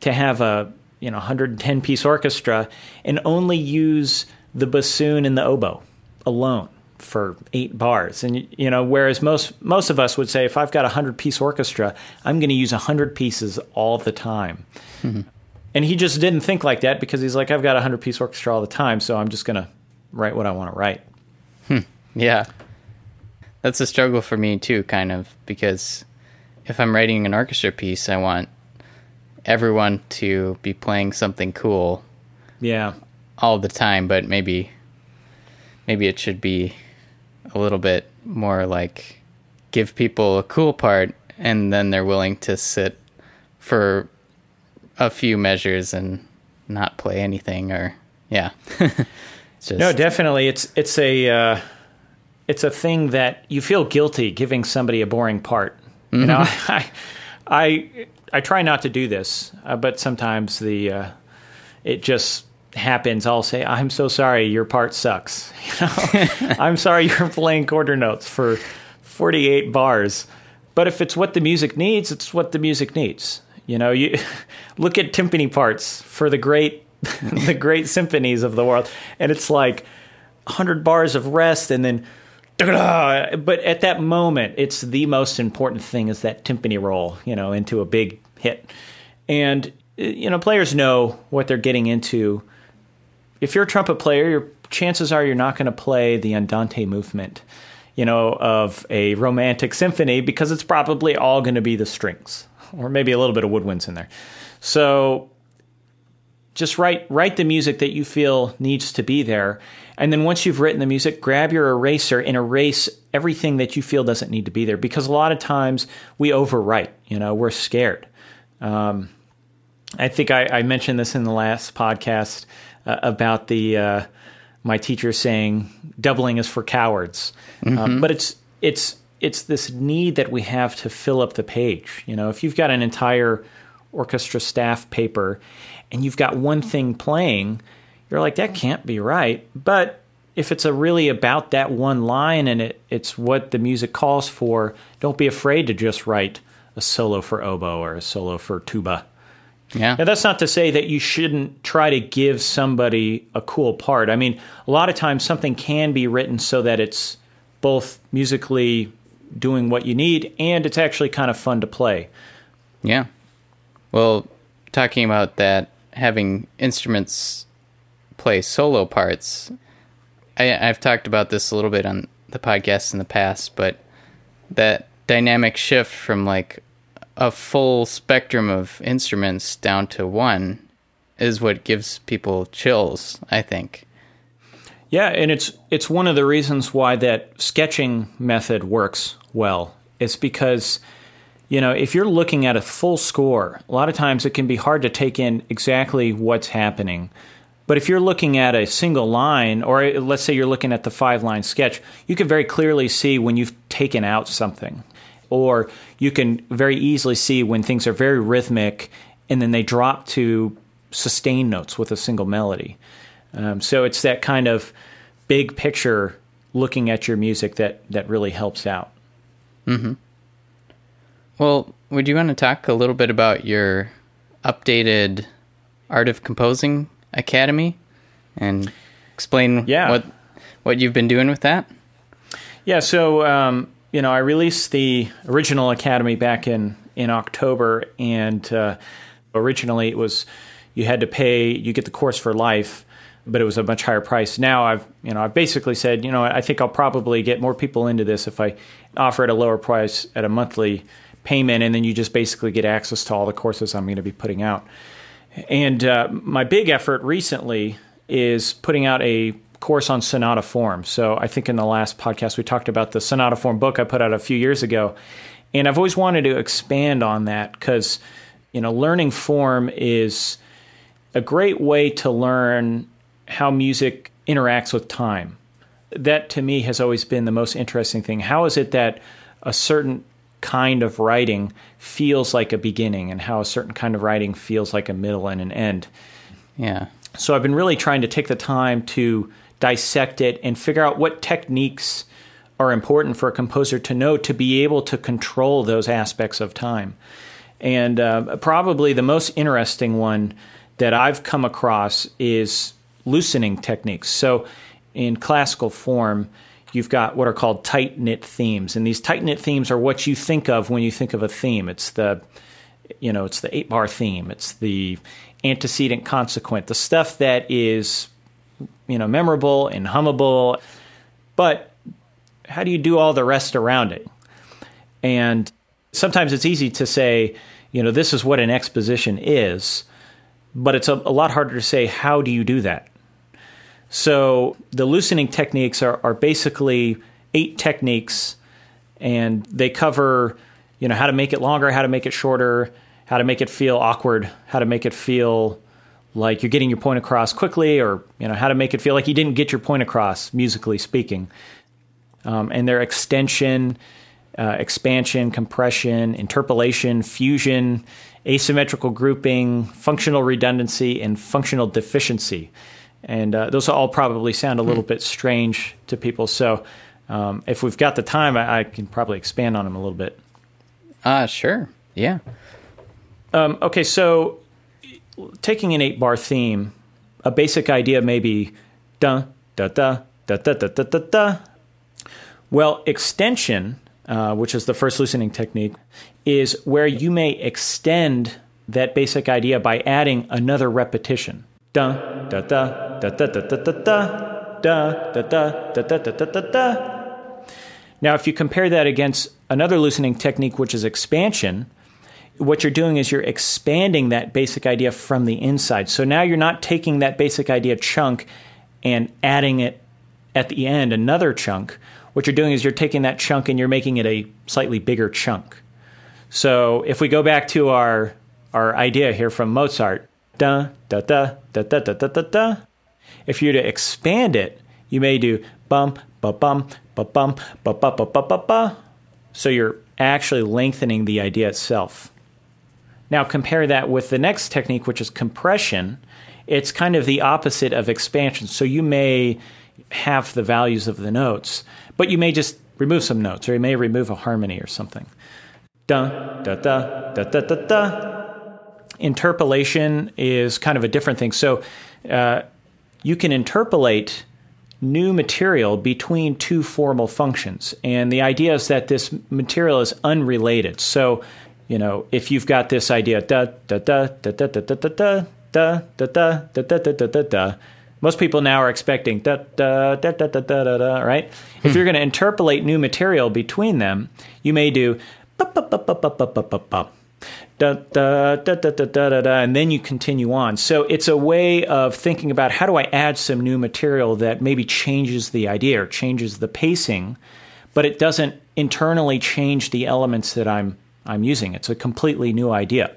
to have a 110-piece orchestra and only use the bassoon and the oboe alone for 8 bars. And, whereas most of us would say, if I've got a 100-piece orchestra, I'm going to use 100 pieces all the time. Mm-hmm. And he just didn't think like that, because he's like, I've got a 100-piece orchestra all the time, so I'm just going to write what I want to write. Yeah. That's a struggle for me, too, kind of, because if I'm writing an orchestra piece, I want everyone to be playing something cool, all the time, but maybe it should be a little bit more like, give people a cool part, and then they're willing to sit for a few measures and not play anything, or no, definitely, it's a thing that you feel guilty giving somebody a boring part. I try not to do this, but sometimes it just happens. I'll say, I'm so sorry, your part sucks. I'm sorry you're playing quarter notes for 48 bars. But if it's what the music needs, it's what the music needs. You look at timpani parts for the great the great symphonies of the world, and it's like 100 bars of rest, and then but at that moment, it's the most important thing is that timpani roll, into a big hit. And, players know what they're getting into. If you're a trumpet player, your chances are you're not going to play the Andante movement, of a romantic symphony, because it's probably all going to be the strings, or maybe a little bit of woodwinds in there. So just write the music that you feel needs to be there. And then once you've written the music, grab your eraser and erase everything that you feel doesn't need to be there. Because a lot of times we overwrite, we're scared. I think I mentioned this in the last podcast about my teacher saying doubling is for cowards. But it's this need that we have to fill up the page. If you've got an entire orchestra staff paper and you've got one thing playing, you're like, that can't be right. But if it's really about that one line, and it's what the music calls for, don't be afraid to just write a solo for oboe or a solo for tuba. Now, that's not to say that you shouldn't try to give somebody a cool part. I mean, a lot of times something can be written so that it's both musically doing what you need and it's actually kind of fun to play. Yeah. Well, talking about that, having instruments play solo parts, I've talked about this a little bit on the podcast in the past, but that dynamic shift from like a full spectrum of instruments down to one is what gives people chills, I think. Yeah, and it's one of the reasons why that sketching method works well. It's because, you know, if you're looking at a full score, a lot of times it can be hard to take in exactly what's happening. But if you're looking at a single line, or let's say you're looking at the 5-line sketch, you can very clearly see when you've taken out something. Or you can very easily see when things are very rhythmic and then they drop to sustain notes with a single melody. So it's that kind of big picture looking at your music that really helps out. Mm-hmm. Well, would you want to talk a little bit about your updated Art of Composing Academy and explain what you've been doing with that? Yeah, so, I released the original Academy back in October, and originally it was you had to pay, you get the course for life, but it was a much higher price. Now I've basically said, I think I'll probably get more people into this if I offer at a lower price at a monthly payment, and then you just basically get access to all the courses I'm going to be putting out. And my big effort recently is putting out a course on sonata form. So I think in the last podcast we talked about the sonata form book I put out a few years ago, and I've always wanted to expand on that because, learning form is a great way to learn how music interacts with time. That, to me, has always been the most interesting thing. How is it that a certain kind of writing feels like a beginning, and how a certain kind of writing feels like a middle and an end? Yeah. So I've been really trying to take the time to dissect it and figure out what techniques are important for a composer to know to be able to control those aspects of time. And probably the most interesting one that I've come across is loosening techniques. So in classical form, you've got what are called tight-knit themes. And these tight-knit themes are what you think of when you think of a theme. It's the, it's the 8-bar theme. It's the antecedent consequent, the stuff that is, memorable and hummable. But how do you do all the rest around it? And sometimes it's easy to say, this is what an exposition is, but it's a lot harder to say, how do you do that? So the loosening techniques are basically 8 techniques, and they cover, how to make it longer, how to make it shorter, how to make it feel awkward, how to make it feel like you're getting your point across quickly, or, how to make it feel like you didn't get your point across, musically speaking. And their extension, expansion, compression, interpolation, fusion, asymmetrical grouping, functional redundancy, and functional deficiency. And those all probably sound a little bit strange to people. So if we've got the time, I can probably expand on them a little bit. Sure. Yeah. Okay, so taking an 8-bar theme, a basic idea may be dun, da, da, da, da, da, da, da, da. Well, extension, which is the first loosening technique, is where you may extend that basic idea by adding another repetition. Dun, da, da, da, da, da, da, da, da, da, da, da, da, da, da, da. Now, if you compare that against another loosening technique, which is expansion, what you're doing is you're expanding that basic idea from the inside. So now you're not taking that basic idea chunk and adding it at the end, another chunk. What you're doing is you're taking that chunk and you're making it a slightly bigger chunk. So if we go back to our idea here from Mozart, da, da, da, da, da, da, da, da, da. If you're to expand it, you may do bum, ba, bum, ba, bum, ba, ba, ba, ba, ba, ba. So you're actually lengthening the idea itself. Now compare that with the next technique, which is compression. It's kind of the opposite of expansion. So you may have the values of the notes, but you may just remove some notes, or you may remove a harmony or something. Dun, da, da, da, da, da, da. Interpolation is kind of a different thing. So you can interpolate new material between two formal functions. And the idea is that this material is unrelated. So, if you've got this idea, da, da, da, da, da, da, da, da, da, da, da, da, da, da, da, da, da, most people now are expecting da, da, da, da, da, da, da, right? If you're going to interpolate new material between them, you may do ba, ba, ba, ba, ba, ba, ba, ba, ba, da, da, da, da, da, da, da, da, and then you continue on. So it's a way of thinking about how do I add some new material that maybe changes the idea or changes the pacing, but it doesn't internally change the elements that I'm using. It's a completely new idea.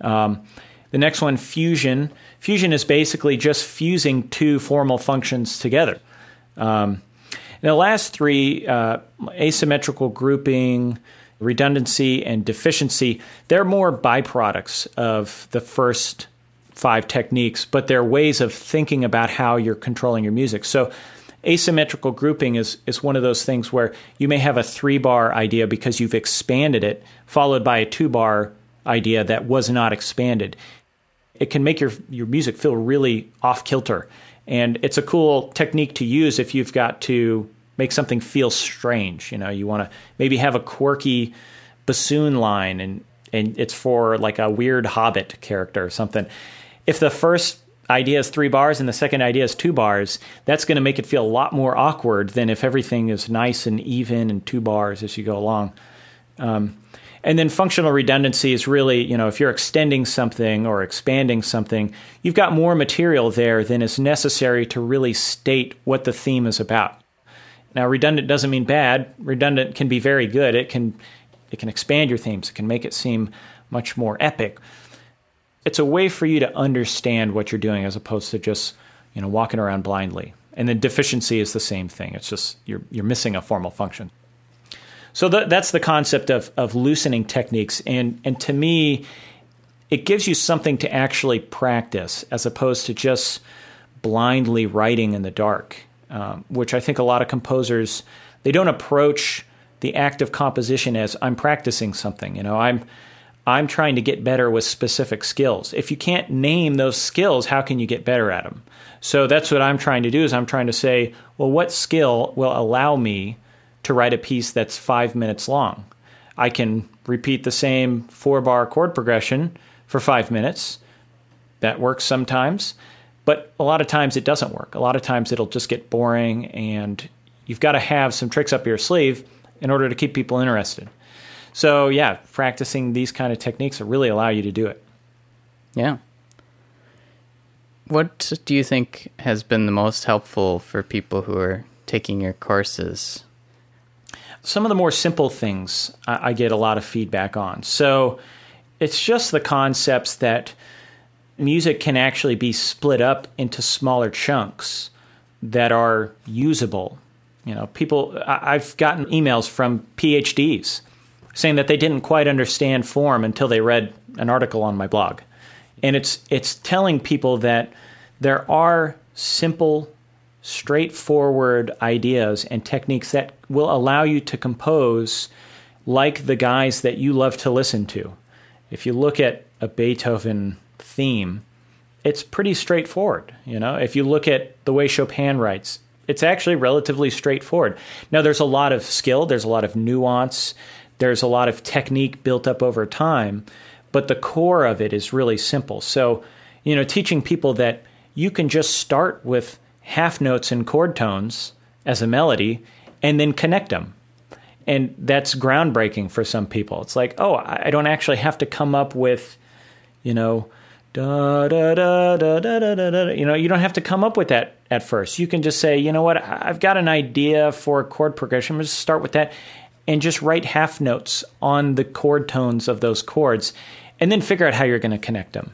The next one, fusion. Fusion is basically just fusing two formal functions together. And the last three, asymmetrical grouping, redundancy, and deficiency, they're more byproducts of the first five techniques, but they're ways of thinking about how you're controlling your music. So asymmetrical grouping is one of those things where you may have a three-bar idea because you've expanded it, followed by a two-bar idea that was not expanded. It can make your music feel really off-kilter. And it's a cool technique to use if you've got to make something feel strange. You know, you want to maybe have a quirky bassoon line, and it's for like a weird hobbit character or something. If the first idea is three bars and the second idea is two bars, that's going to make it feel a lot more awkward than if everything is nice and even and two bars as you go along. And then functional redundancy is really, you know, if you're extending something or expanding something, you've got more material there than is necessary to really state what the theme is about. Now, redundant doesn't mean bad. Redundant can be very good. It can expand your themes. It can make it seem much more epic. It's a way for you to understand what you're doing as opposed to just, you know, walking around blindly. And then deficiency is the same thing. It's just you're missing a formal function. So that's the concept of loosening techniques. And to me, it gives you something to actually practice as opposed to just blindly writing in the dark, which I think a lot of composers, they don't approach the act of composition as I'm practicing something. You know, I'm trying to get better with specific skills. If you can't name those skills, how can you get better at them? So that's what I'm trying to do is I'm trying to say, well, what skill will allow me to write a piece that's 5 minutes long? I can repeat the same four-bar chord progression for 5 minutes. That works sometimes, but a lot of times it doesn't work. A lot of times it'll just get boring, and you've got to have some tricks up your sleeve in order to keep people interested. So yeah, practicing these kind of techniques will really allow you to do it. Yeah. What do you think has been the most helpful for people who are taking your courses? Some of the more simple things I get a lot of feedback on. So it's just the concepts that music can actually be split up into smaller chunks that are usable. You know, people, I've gotten emails from PhDs saying that they didn't quite understand form until they read an article on my blog. And it's telling people that there are simple, straightforward ideas and techniques that will allow you to compose like the guys that you love to listen to. If you look at a Beethoven theme, it's pretty straightforward. You know, if you look at the way Chopin writes, it's actually relatively straightforward. Now, there's a lot of skill, there's a lot of nuance, there's a lot of technique built up over time, but the core of it is really simple. So, you know, teaching people that you can just start with half notes and chord tones as a melody, and then connect them. And that's groundbreaking for some people. It's like, oh, I don't actually have to come up with, you know, da, da, da, da, da, da, da, da. You know, you don't have to come up with that at first. You can just say, you know what, I've got an idea for a chord progression. I'm just start with that and just write half notes on the chord tones of those chords, and then figure out how you're going to connect them.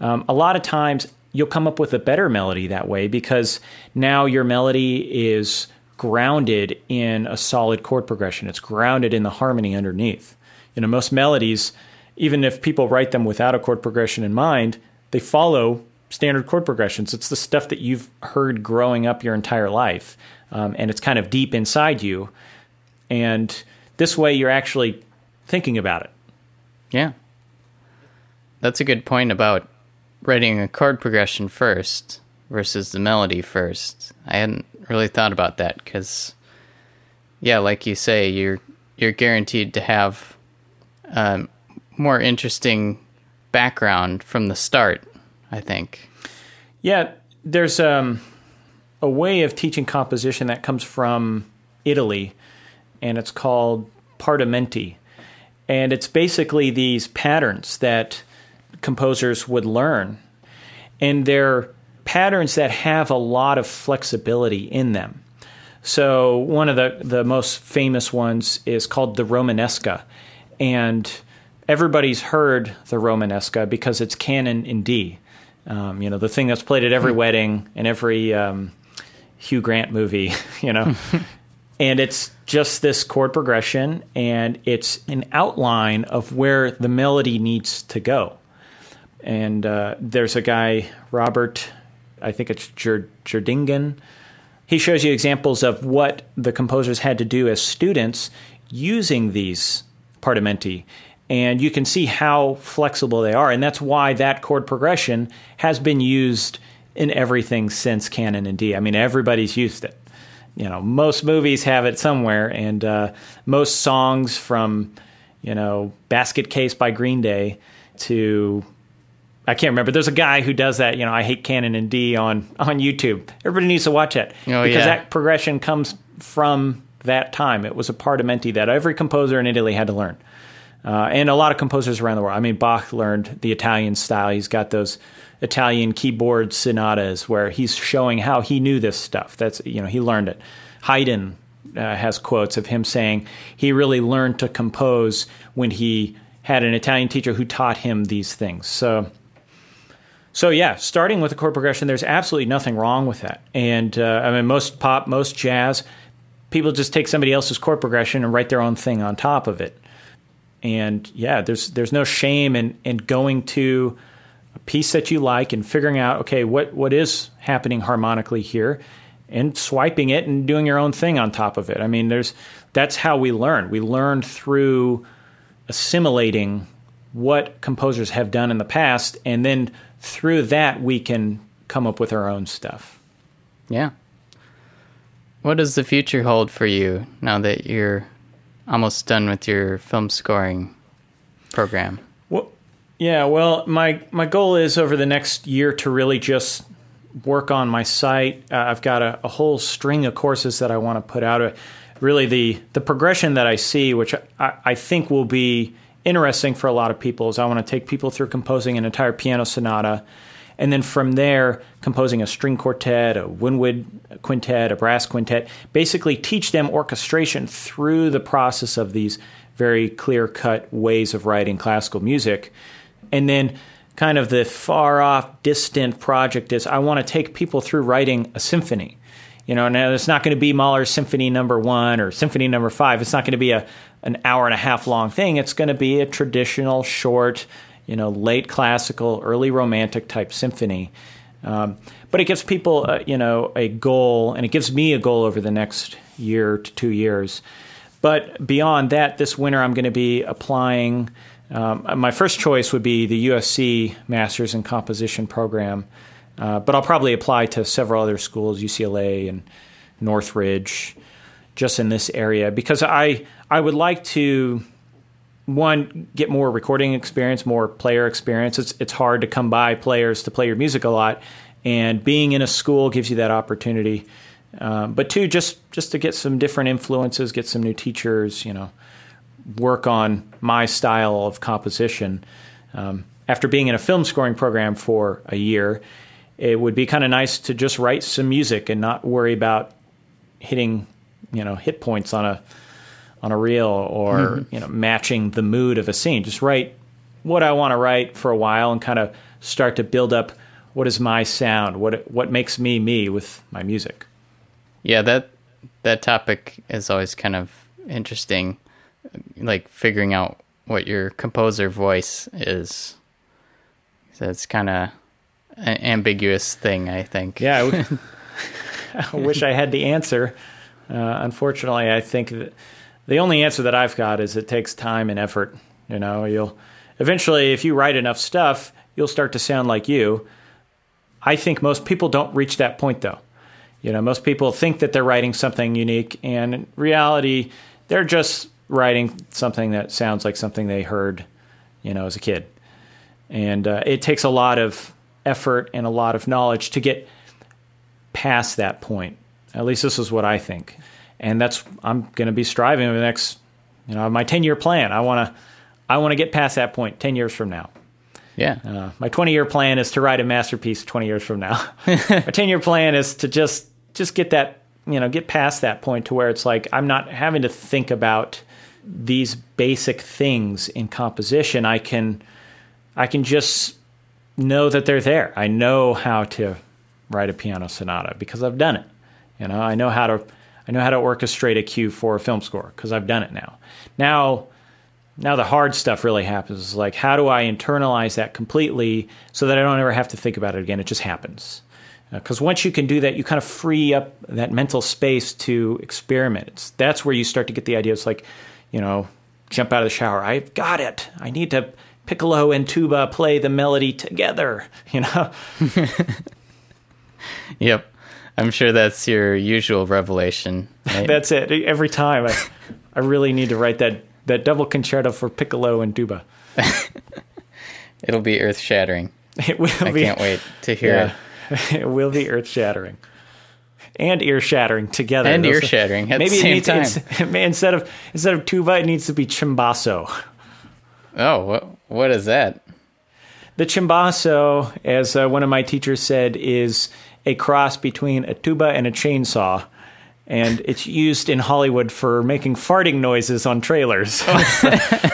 A lot of times, you'll come up with a better melody that way because now your melody is grounded in a solid chord progression. It's grounded in the harmony underneath. You know, most melodies, even if people write them without a chord progression in mind, they follow standard chord progressions. It's the stuff that you've heard growing up your entire life, and it's kind of deep inside you. And this way you're actually thinking about it. Yeah. That's a good point about writing a chord progression first versus the melody first. I hadn't really thought about that because, yeah, like you say, you're guaranteed to have more interesting background from the start, I think. Yeah, there's a way of teaching composition that comes from Italy, and it's called partimenti. And it's basically these patterns that composers would learn. And they're patterns that have a lot of flexibility in them. So one of the most famous ones is called the Romanesca. And everybody's heard the Romanesca because it's canon in D. You know, the thing that's played at every wedding and every Hugh Grant movie, you know. And it's just this chord progression, and it's an outline of where the melody needs to go. And there's a guy, Robert, I think it's Jerdingen. He shows you examples of what the composers had to do as students using these partimenti. And you can see how flexible they are. And that's why that chord progression has been used in everything since canon in D. I mean, everybody's used it. You know, most movies have it somewhere, and most songs from, you know, Basket Case by Green Day to, I can't remember. There's a guy who does that, you know, I hate canon in D on YouTube. Everybody needs to watch it because that progression comes from that time. It was a partimenti that every composer in Italy had to learn. And a lot of composers around the world. I mean, Bach learned the Italian style. He's got those Italian keyboard sonatas where he's showing how he knew this stuff. That's, you know, he learned it. Haydn has quotes of him saying he really learned to compose when he had an Italian teacher who taught him these things. So yeah, starting with the chord progression, there's absolutely nothing wrong with that. And I mean, most pop, most jazz, people just take somebody else's chord progression and write their own thing on top of it. And yeah, there's no shame in going to a piece that you like and figuring out, okay, what is happening harmonically here, and swiping it and doing your own thing on top of it. I mean, that's how we learn. We learn through assimilating what composers have done in the past, and then through that we can come up with our own stuff. Yeah. What does the future hold for you now that you're almost done with your film scoring program? Well, yeah, well, my goal is over the next year to really just work on my site. I've got a whole string of courses that I want to put out. Really, the progression that I see, which I think will be interesting for a lot of people, is I want to take people through composing an entire piano sonata, and then from there, composing a string quartet, a wind quintet, a brass quintet, basically teach them orchestration through the process of these very clear-cut ways of writing classical music. And then kind of the far-off, distant project is I want to take people through writing a symphony. You know, now it's not going to be Mahler's Symphony Number 1 or Symphony Number 5. It's not going to be an hour and a half long thing. It's going to be a traditional, short, you know, late classical, early romantic type symphony. But it gives people, you know, a goal, and it gives me a goal over the next year to 2 years. But beyond that, this winter I'm going to be applying. My first choice would be the USC Masters in Composition program, but I'll probably apply to several other schools, UCLA and Northridge, just in this area, because I would like to, one, get more recording experience, more player experience. It's hard to come by players to play your music a lot, and being in a school gives you that opportunity. But two, just to get some different influences, get some new teachers, you know, work on my style of composition. After being in a film scoring program for a year, it would be kind of nice to just write some music and not worry about hitting, you know, hit points on a reel or, you know, matching the mood of a scene. Just write what I want to write for a while and kind of start to build up what is my sound, what makes me with my music. Yeah, that topic is always kind of interesting, like figuring out what your composer voice is. So it's kind of an ambiguous thing, I think. Yeah, I wish I had the answer. Unfortunately, I think that the only answer that I've got is it takes time and effort. You know, you'll eventually, if you write enough stuff, you'll start to sound like you. I think most people don't reach that point, though. You know, most people think that they're writing something unique, and in reality, they're just writing something that sounds like something they heard, you know, as a kid. And it takes a lot of effort and a lot of knowledge to get past that point. At least this is what I think. And that's, I'm going to be striving over the next, you know, my 10-year plan. I want to I want to get past that point 10 years from now. Yeah. My 20-year plan is to write a masterpiece 20 years from now. My 10-year plan is to just get that, you know, get past that point to where it's like I'm not having to think about these basic things in composition. I can just know that they're there. I know how to write a piano sonata because I've done it. You know, I know how to orchestrate a cue for a film score because I've done it now. Now the hard stuff really happens. It's like, how do I internalize that completely so that I don't ever have to think about it again? It just happens. Because once you can do that, you kind of free up that mental space to experiment. That's where you start to get the idea. It's like, you know, jump out of the shower. I've got it. I need to piccolo and tuba play the melody together, you know? Yep. I'm sure that's your usual revelation. Right? That's it. Every time. I really need to write that double concerto for piccolo and tuba. It'll be earth-shattering. It will be. I can't wait to hear it. It will be earth-shattering. And ear-shattering together. And ear-shattering at the same time. Instead of tuba, it needs to be chimbasso. Oh, what is that? The chimbasso, as one of my teachers said, is a cross between a tuba and a chainsaw. And it's used in Hollywood for making farting noises on trailers.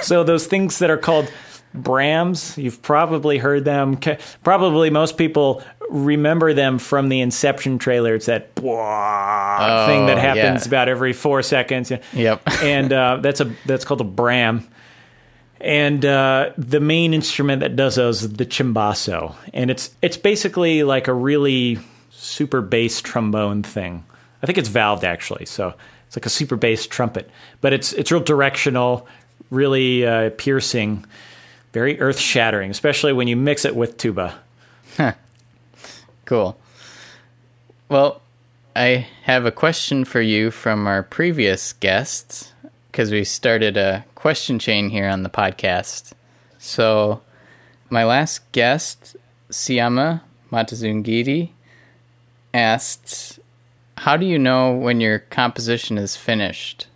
So those things that are called brams, you've probably heard them. Probably most people remember them from the Inception trailer. It's that thing that happens about every 4 seconds. Yep. And that's called a bram. And the main instrument that does those is the chimbasso. And it's basically like a really super bass trombone thing. I think it's valved, actually, so it's like a super bass trumpet. But it's real directional, really piercing, very earth-shattering, especially when you mix it with tuba. Huh. Cool. Well, I have a question for you from our previous guests, because we started a question chain here on the podcast. So my last guest, Siyama Matazungiri, asked, how do you know when your composition is finished?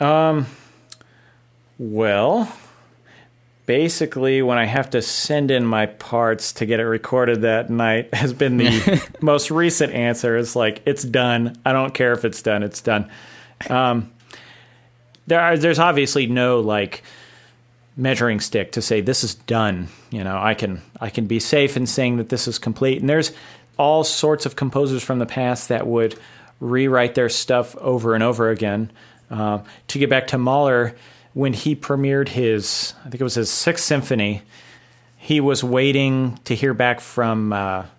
Well, basically when I have to send in my parts to get it recorded that night has been the most recent answer. It's like, it's done. I don't care if it's done. It's done. There's obviously no like measuring stick to say this is done. You know, I can be safe in saying that this is complete. And there's all sorts of composers from the past that would rewrite their stuff over and over again. To get back to Mahler, when he premiered his Sixth Symphony, he was waiting to hear back from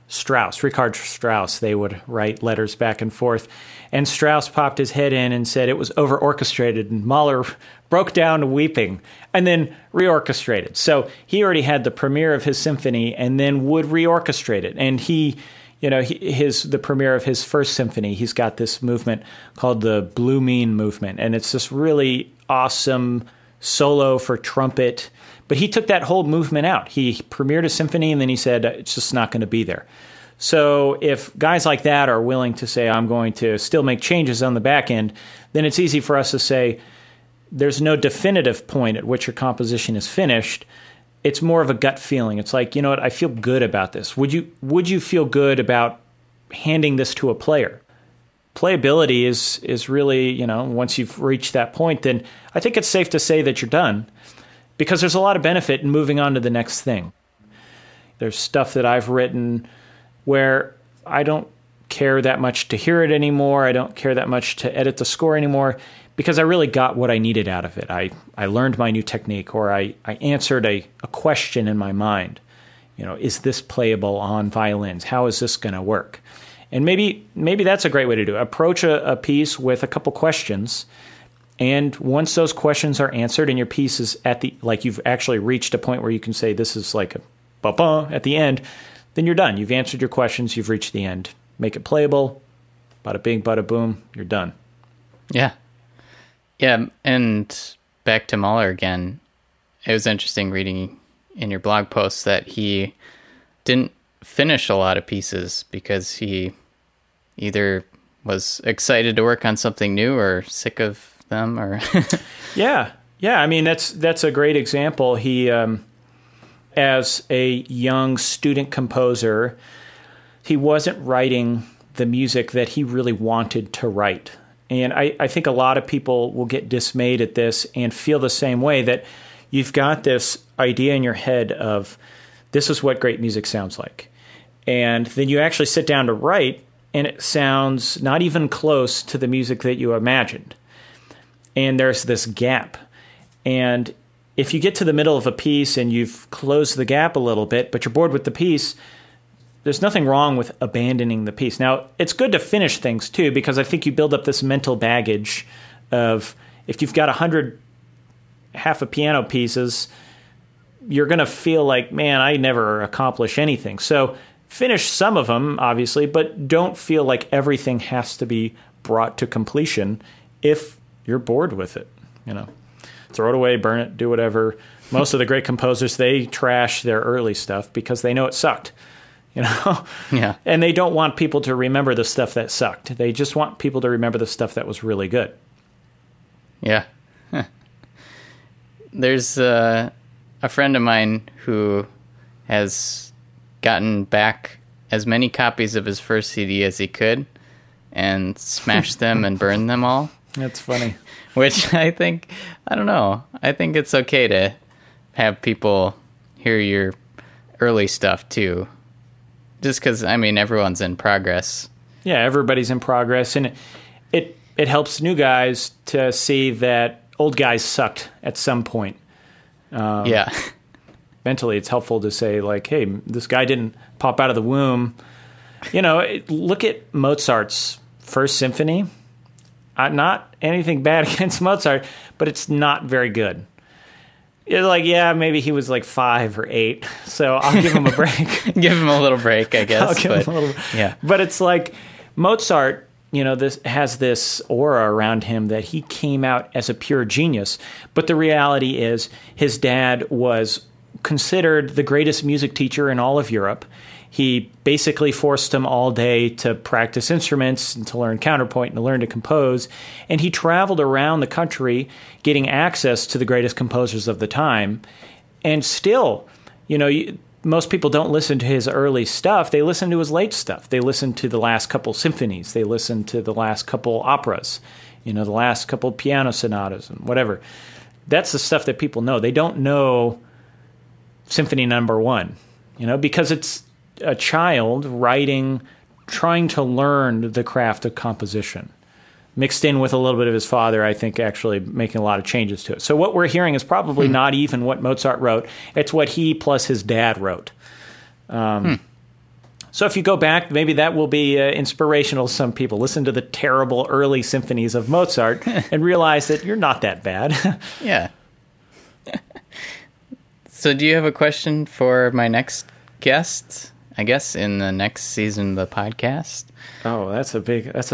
Strauss, Richard Strauss. They would write letters back and forth. And Strauss popped his head in and said it was over-orchestrated, and Mahler broke down weeping and then reorchestrated. So he already had the premiere of his symphony and then would reorchestrate it. And he... You know, the premiere of his first symphony, he's got this movement called the Blue Mean movement, and it's this really awesome solo for trumpet. But he took that whole movement out. He premiered a symphony, and then he said, it's just not going to be there. So if guys like that are willing to say, I'm going to still make changes on the back end, then it's easy for us to say there's no definitive point at which your composition is finished. It's more of a gut feeling. It's like, you know what, I feel good about this. Would you feel good about handing this to a player? Playability is really, you know, once you've reached that point, then I think it's safe to say that you're done, because there's a lot of benefit in moving on to the next thing. There's stuff that I've written where I don't care that much to hear it anymore. I don't care that much to edit the score anymore, because I really got what I needed out of it. I learned my new technique, or I answered a question in my mind. You know, is this playable on violins? How is this going to work? And maybe that's a great way to do it. Approach a piece with a couple questions, and once those questions are answered and your piece is at the, like you've actually reached a point where you can say this is like a ba-ba at the end, then you're done. You've answered your questions. You've reached the end. Make it playable. Bada bing, bada boom. You're done. Yeah. Yeah, and back to Mahler again. It was interesting reading in your blog post that he didn't finish a lot of pieces because he either was excited to work on something new or sick of them, or yeah. Yeah, I mean, that's a great example. He, as a young student composer, he wasn't writing the music that he really wanted to write. And I think a lot of people will get dismayed at this and feel the same way, that you've got this idea in your head of this is what great music sounds like. And then you actually sit down to write, and it sounds not even close to the music that you imagined. And there's this gap. And if you get to the middle of a piece and you've closed the gap a little bit, but you're bored with the piece, there's nothing wrong with abandoning the piece. Now, it's good to finish things, too, because I think you build up this mental baggage of, if you've got 100 half a piano pieces, you're going to feel like, man, I never accomplish anything. So finish some of them, obviously, but don't feel like everything has to be brought to completion if you're bored with it. You know, throw it away, burn it, do whatever. Most of the great composers, they trash their early stuff because they know it sucked. You know, yeah, and they don't want people to remember the stuff that sucked. They just want people to remember the stuff that was really good. Yeah. Huh. There's a friend of mine who has gotten back as many copies of his first CD as he could and smashed them and burned them all. That's funny. Which I don't know. I think it's okay to have people hear your early stuff, too. Just because, I mean, everyone's in progress. Yeah, everybody's in progress. And it helps new guys to see that old guys sucked at some point. Yeah. Mentally, it's helpful to say, like, hey, this guy didn't pop out of the womb. You know, look at Mozart's First Symphony. Not anything bad against Mozart, but it's not very good. You're like, yeah, maybe he was like 5 or 8, so I'll give him a break. Give him a little break, I guess. Yeah. But it's like Mozart, you know, this has this aura around him that he came out as a pure genius. But the reality is his dad was considered the greatest music teacher in all of Europe. He basically forced him all day to practice instruments and to learn counterpoint and to learn to compose. And he traveled around the country getting access to the greatest composers of the time. And still, you know, most people don't listen to his early stuff. They listen to his late stuff. They listen to the last couple symphonies. They listen to the last couple operas, you know, the last couple piano sonatas and whatever. That's the stuff that people know. They don't know Symphony Number 1, you know, because it's a child writing, trying to learn the craft of composition, mixed in with a little bit of his father, I think, actually making a lot of changes to it. So what we're hearing is probably not even what Mozart wrote. It's what he plus his dad wrote. So if you go back, maybe that will be inspirational to some people. Listen to the terrible early symphonies of Mozart and realize that you're not that bad. Yeah. So do you have a question for my next guest? I guess in the next season of the podcast. Oh, that's a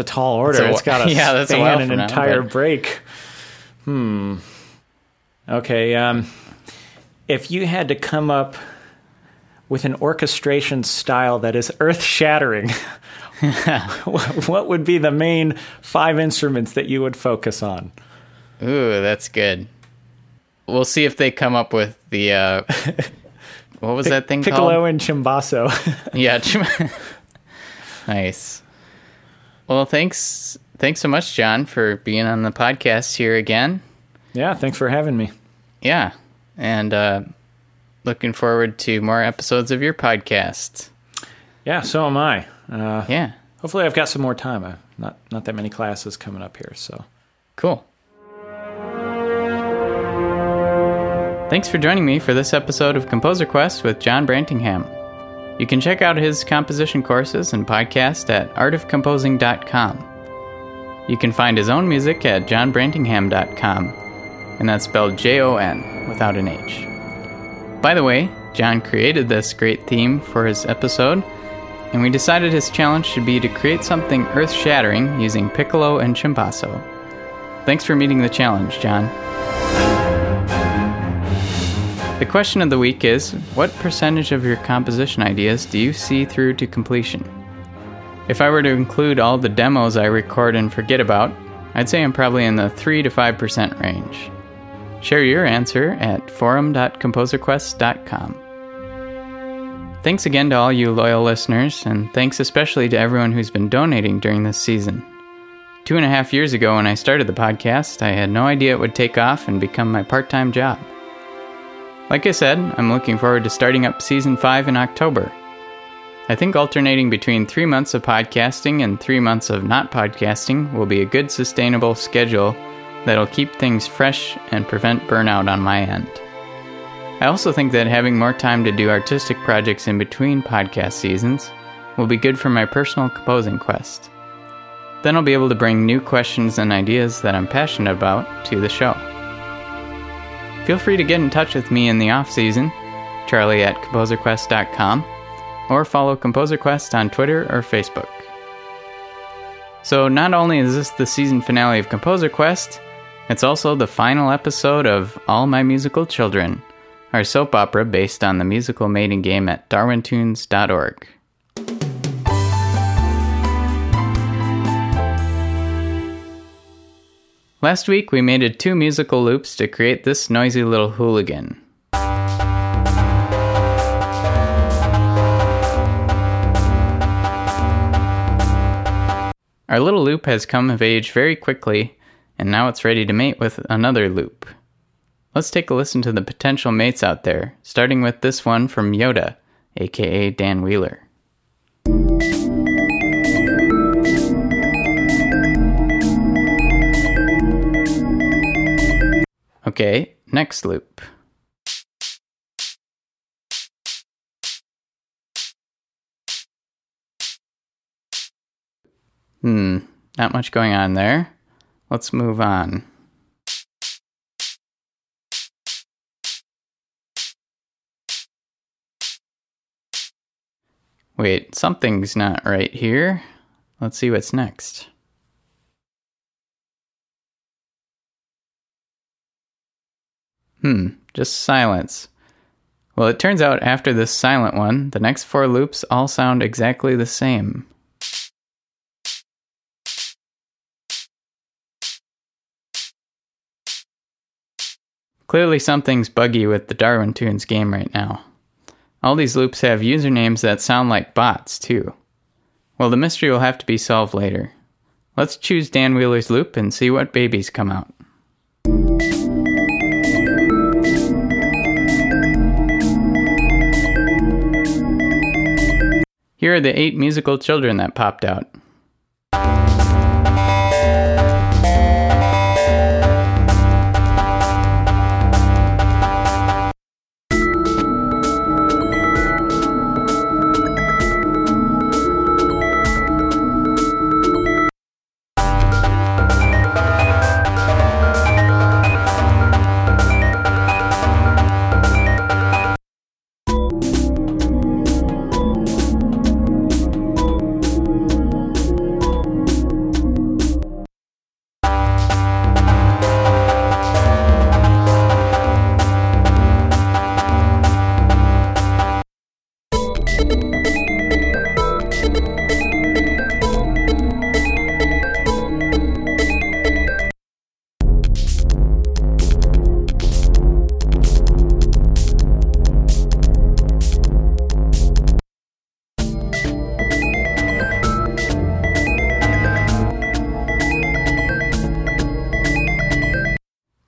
tall order. It's got to span an entire break. Okay. If you had to come up with an orchestration style that is earth-shattering, what would be the main 5 instruments that you would focus on? Ooh, that's good. We'll see if they come up with the... what was that thing Piccolo called? Piccolo and Chimbasso. Yeah. Nice. Well, thanks so much, John, for being on the podcast here again. Yeah, thanks for having me. Yeah, and looking forward to more episodes of your podcast. Yeah, so am I. Yeah. Hopefully I've got some more time. Not that many classes coming up here, so. Cool. Thanks for joining me for this episode of Composer Quest with John Brantingham. You can check out his composition courses and podcast at artofcomposing.com. You can find his own music at johnbrantingham.com, and that's spelled Jon without an H. By the way, John created this great theme for his episode, and we decided his challenge should be to create something earth-shattering using piccolo and chimbasso. Thanks for meeting the challenge, John. The question of the week is, what percentage of your composition ideas do you see through to completion? If I were to include all the demos I record and forget about, I'd say I'm probably in the 3 to 5% range. Share your answer at forum.composerquest.com. Thanks again to all you loyal listeners, and thanks especially to everyone who's been donating during this season. 2.5 years ago when I started the podcast, I had no idea it would take off and become my part-time job. Like I said, I'm looking forward to starting up Season 5 in October. I think alternating between 3 months of podcasting and 3 months of not podcasting will be a good sustainable schedule that'll keep things fresh and prevent burnout on my end. I also think that having more time to do artistic projects in between podcast seasons will be good for my personal composing quest. Then I'll be able to bring new questions and ideas that I'm passionate about to the show. Feel free to get in touch with me in the off-season, charlie at composerquest.com, or follow Composer Quest on Twitter or Facebook. So not only is this the season finale of Composer Quest, it's also the final episode of All My Musical Children, our soap opera based on the musical maiden game at darwintunes.org. Last week we mated 2 musical loops to create this noisy little hooligan. Our little loop has come of age very quickly, and now it's ready to mate with another loop. Let's take a listen to the potential mates out there, starting with this one from Yoda, aka Dan Wheeler. Okay, next loop. Not much going on there. Let's move on. Wait, something's not right here. Let's see what's next. Just silence. Well, it turns out after this silent one, the next 4 loops all sound exactly the same. Clearly something's buggy with the Darwin Tunes game right now. All these loops have usernames that sound like bots, too. Well, the mystery will have to be solved later. Let's choose Dan Wheeler's loop and see what babies come out. Here are the 8 musical children that popped out.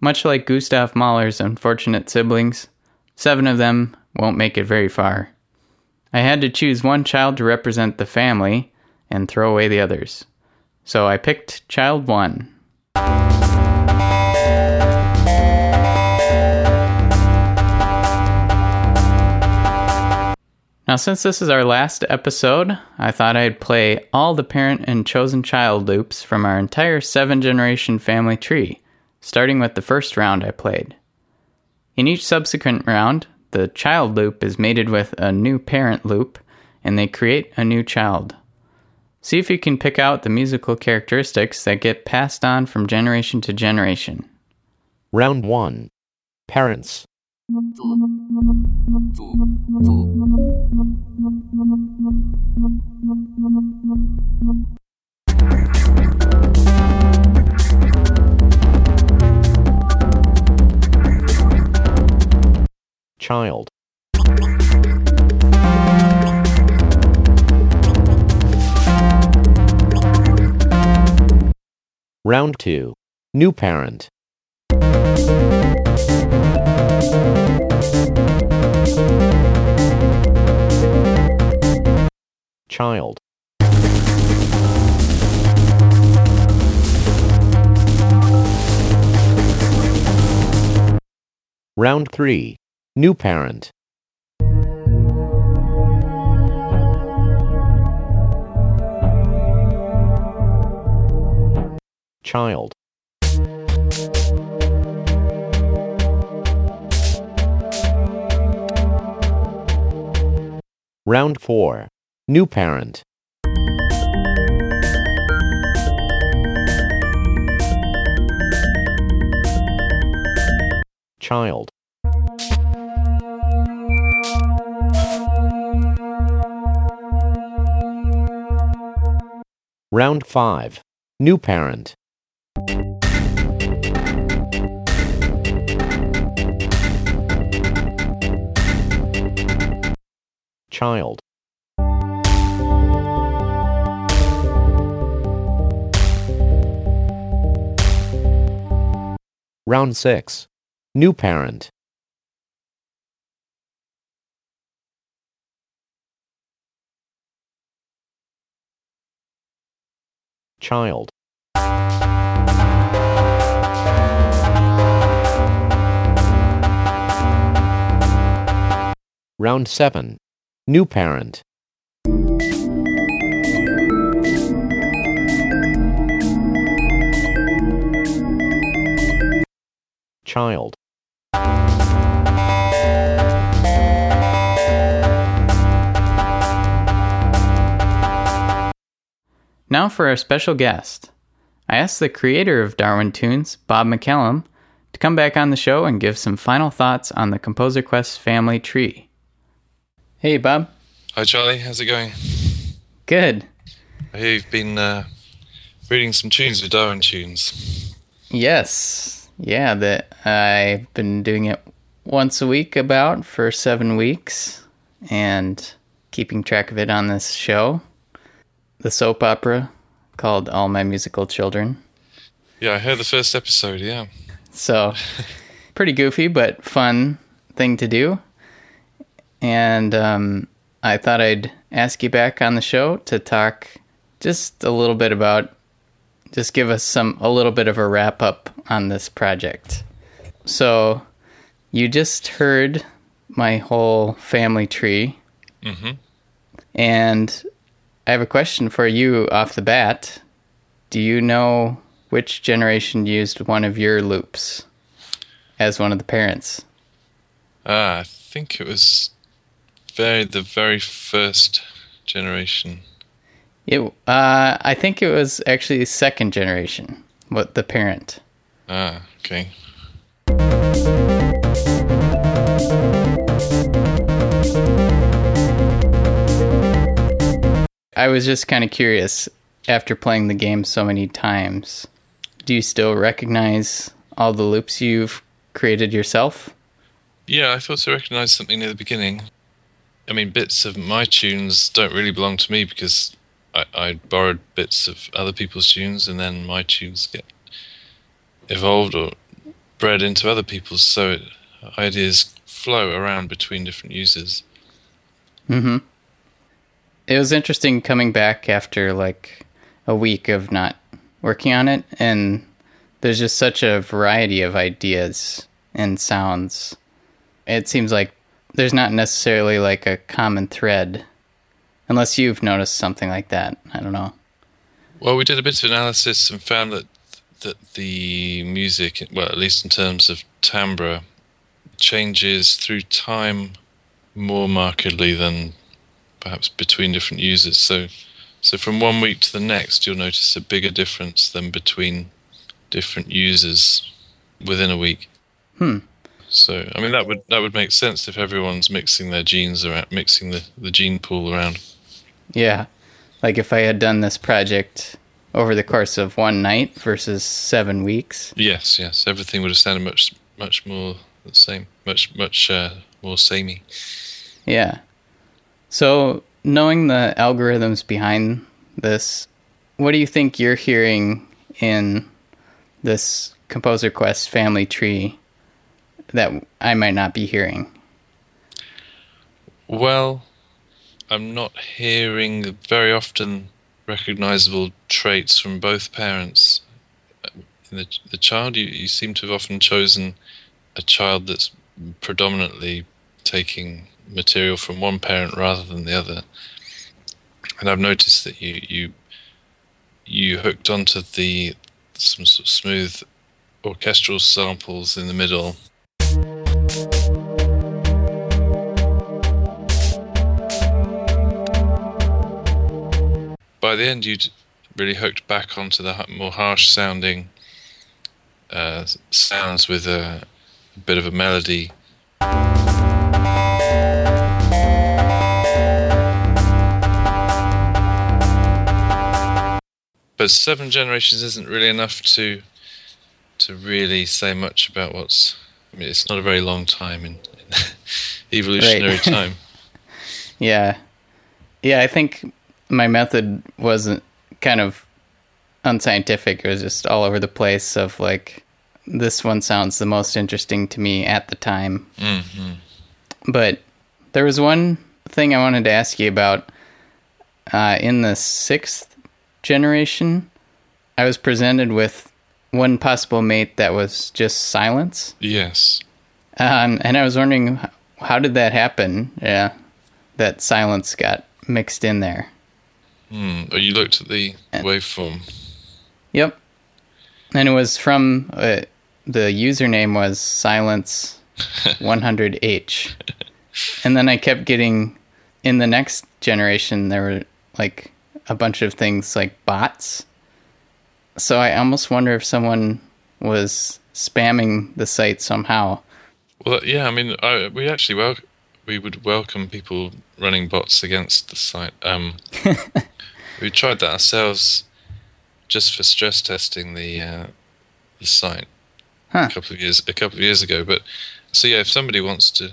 Much like Gustav Mahler's unfortunate siblings, 7 of them won't make it very far. I had to choose one child to represent the family and throw away the others. So I picked child 1. Now, since this is our last episode, I thought I'd play all the parent and chosen child loops from our entire 7-generation family tree, starting with the first round I played. In each subsequent round, the child loop is mated with a new parent loop, and they create a new child. See if you can pick out the musical characteristics that get passed on from generation to generation. Round 1. Parents. child. Round 2. New parent. Child. Round 3. New parent. Child. Round 4. New parent. Child. Round 5. New parent. Child. Round 6. New parent. Child. Round 7. New parent. Child. Now for our special guest. I asked the creator of Darwin Tunes, Bob McCallum, to come back on the show and give some final thoughts on the Composer Quest family tree. Hey, Bob. Hi, Charlie. How's it going? Good. I hear you've been reading some tunes with Darwin Tunes. Yes. Yeah, that I've been doing it once a week about for 7 weeks and keeping track of it on this show, the soap opera called All My Musical Children. Yeah, I heard the first episode, yeah. So, pretty goofy but fun thing to do. And I thought I'd ask you back on the show to talk just a little bit about, just give us a little bit of a wrap up on this project. So you just heard my whole family tree. Mm-hmm. And I have a question for you off the bat. Do you know which generation used one of your loops as one of the parents? I think it was... the very first generation. I think it was actually second generation, what the parent. Ah, okay. I was just kind of curious, after playing the game so many times, do you still recognize all the loops you've created yourself? Yeah, I thought I recognized something near the beginning. I mean, bits of my tunes don't really belong to me because I borrowed bits of other people's tunes and then my tunes get evolved or bred into other people's, so ideas flow around between different users. Mm-hmm. It was interesting coming back after like a week of not working on it, and there's just such a variety of ideas and sounds. It seems like there's not necessarily like a common thread, unless you've noticed something like that. I don't know. Well, we did a bit of analysis and found that the music, well, at least in terms of timbre, changes through time more markedly than perhaps between different users. So from one week to the next, you'll notice a bigger difference than between different users within a week. Hmm. So, I mean, that would make sense if everyone's mixing their genes around, mixing the gene pool around. Yeah. Like if I had done this project over the course of one night versus 7 weeks. Yes. Everything would have sounded much more the same, much will see me. Yeah. So knowing the algorithms behind this, what do you think you're hearing in this Composer Quest family tree that I might not be hearing? Well, I'm not hearing very often recognizable traits from both parents. The child, you seem to have often chosen a child that's predominantly taking material from one parent rather than the other. And I've noticed that you hooked onto some sort of smooth orchestral samples in the middle. By the end, you'd really hooked back onto the more harsh-sounding sounds with a bit of a melody. But 7 generations isn't really enough to really say much about what's... I mean, it's not a very long time in evolutionary Right. [LAUGHS] time. Yeah. Yeah, I think my method wasn't kind of unscientific. It was just all over the place of, like, this one sounds the most interesting to me at the time. Mm-hmm. But there was one thing I wanted to ask you about. In the 6th generation, I was presented with one possible mate that was just silence. Yes. And I was wondering, how did that happen? Yeah, that silence got mixed in there. Oh, you looked at the waveform. Yep. And it was from, the username was silence 100H. And then I kept getting, in the next generation, there were like a bunch of things like bots. So I almost wonder if someone was spamming the site somehow. Well, yeah, I mean, we would welcome people running bots against the site. We tried that ourselves just for stress testing the site a couple of years ago. But so yeah, if somebody wants to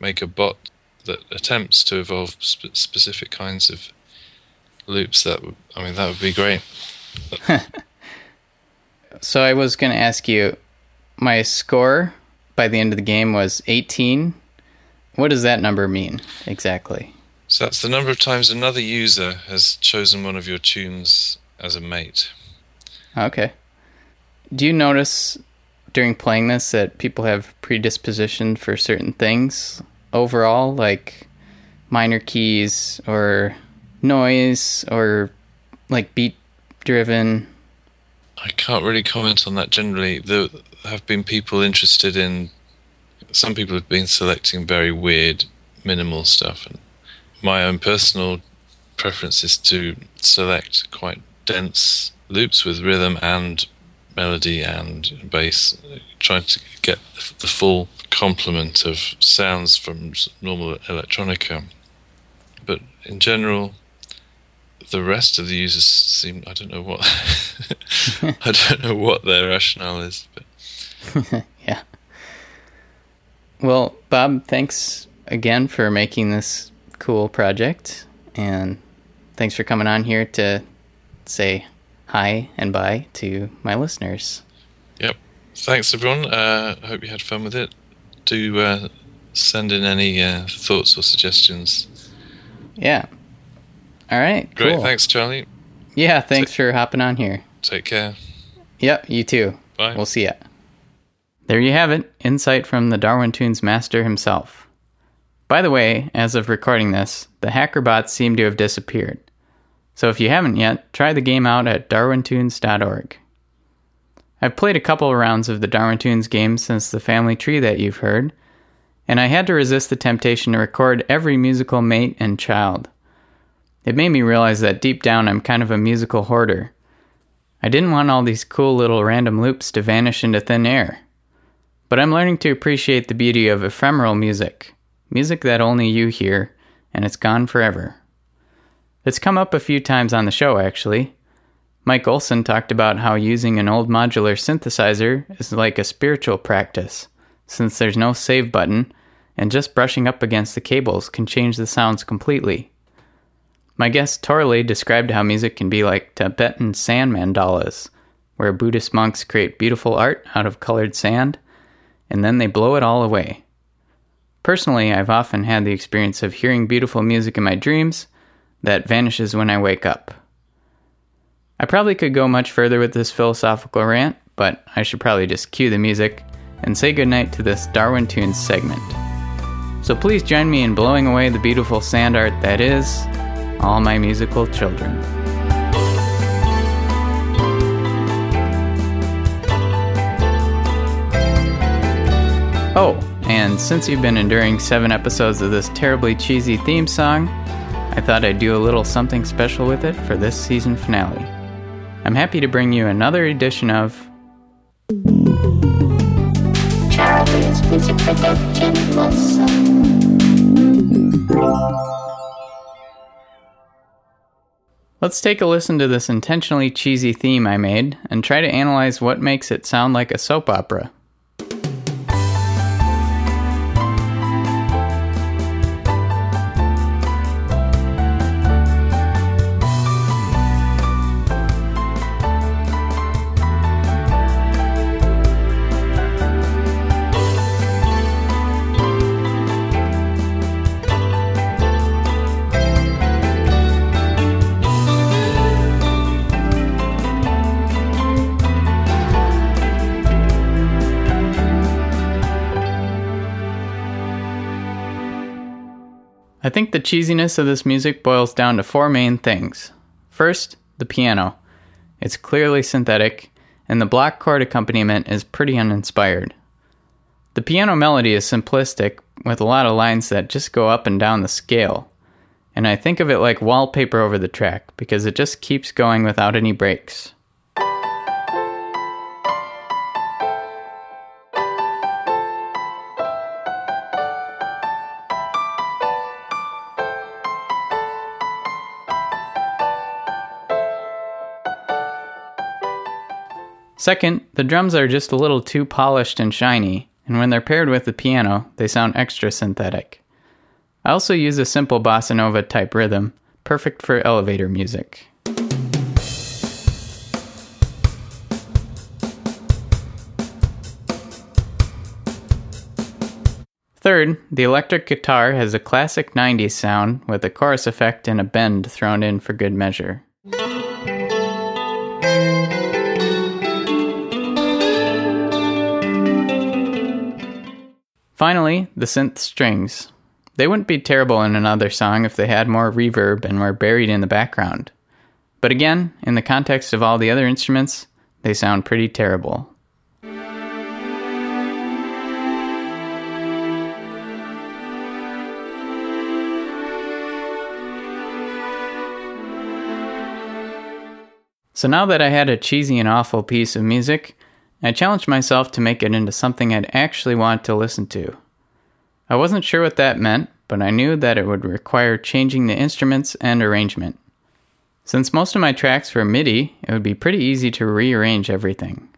make a bot that attempts to evolve specific kinds of loops, that would be great. So I was going to ask you, my score by the end of the game was 18. What does that number mean exactly? So that's the number of times another user has chosen one of your tunes as a mate. Okay. Do you notice during playing this that people have predisposition for certain things overall, like minor keys or noise or like beat driven? I can't really comment on that generally. There have been people interested in... Some people have been selecting very weird, minimal stuff. And my own personal preference is to select quite dense loops with rhythm and melody and bass, trying to get the full complement of sounds from normal electronica. But in general, the rest of the users seem... I don't know what their rationale is. But. Yeah. Well, Bob, thanks again for making this cool project, and thanks for coming on here to say hi and bye to my listeners. Yep. Thanks, everyone. I hope you had fun with it. Do send in any thoughts or suggestions. Yeah. All right. Great. Cool. Thanks, Charlie. Yeah, thanks for hopping on here. Take care. Yep, you too. Bye. We'll see ya. There you have it, insight from the Darwin Tunes master himself. By the way, as of recording this, the hacker bots seem to have disappeared. So if you haven't yet, try the game out at darwintunes.org. I've played a couple rounds of the Darwin Tunes game since the family tree that you've heard, and I had to resist the temptation to record every musical mate and child. It made me realize that deep down I'm kind of a musical hoarder. I didn't want all these cool little random loops to vanish into thin air. But I'm learning to appreciate the beauty of ephemeral music, music that only you hear, and it's gone forever. It's come up a few times on the show, actually. Mike Olson talked about how using an old modular synthesizer is like a spiritual practice, since there's no save button, and just brushing up against the cables can change the sounds completely. My guest Torley described how music can be like Tibetan sand mandalas, where Buddhist monks create beautiful art out of colored sand, and then they blow it all away. Personally, I've often had the experience of hearing beautiful music in my dreams that vanishes when I wake up. I probably could go much further with this philosophical rant, but I should probably just cue the music and say goodnight to this Darwin Tunes segment. So please join me in blowing away the beautiful sand art that is all my musical children. Oh, and since you've been enduring 7 episodes of this terribly cheesy theme song, I thought I'd do a little something special with it for this season finale. I'm happy to bring you another edition of Charlie's Music Production Lesson. Let's take a listen to this intentionally cheesy theme I made and try to analyze what makes it sound like a soap opera. I think the cheesiness of this music boils down to 4 main things. First, the piano. It's clearly synthetic, and the block chord accompaniment is pretty uninspired. The piano melody is simplistic, with a lot of lines that just go up and down the scale. And I think of it like wallpaper over the track, because it just keeps going without any breaks. Second, the drums are just a little too polished and shiny, and when they're paired with the piano, they sound extra synthetic. I also use a simple bossa nova type rhythm, perfect for elevator music. Third, the electric guitar has a classic 90s sound with a chorus effect and a bend thrown in for good measure. Finally, the synth strings. They wouldn't be terrible in another song if they had more reverb and were buried in the background. But again, in the context of all the other instruments, they sound pretty terrible. So now that I had a cheesy and awful piece of music, I challenged myself to make it into something I'd actually want to listen to. I wasn't sure what that meant, but I knew that it would require changing the instruments and arrangement. Since most of my tracks were MIDI, it would be pretty easy to rearrange everything.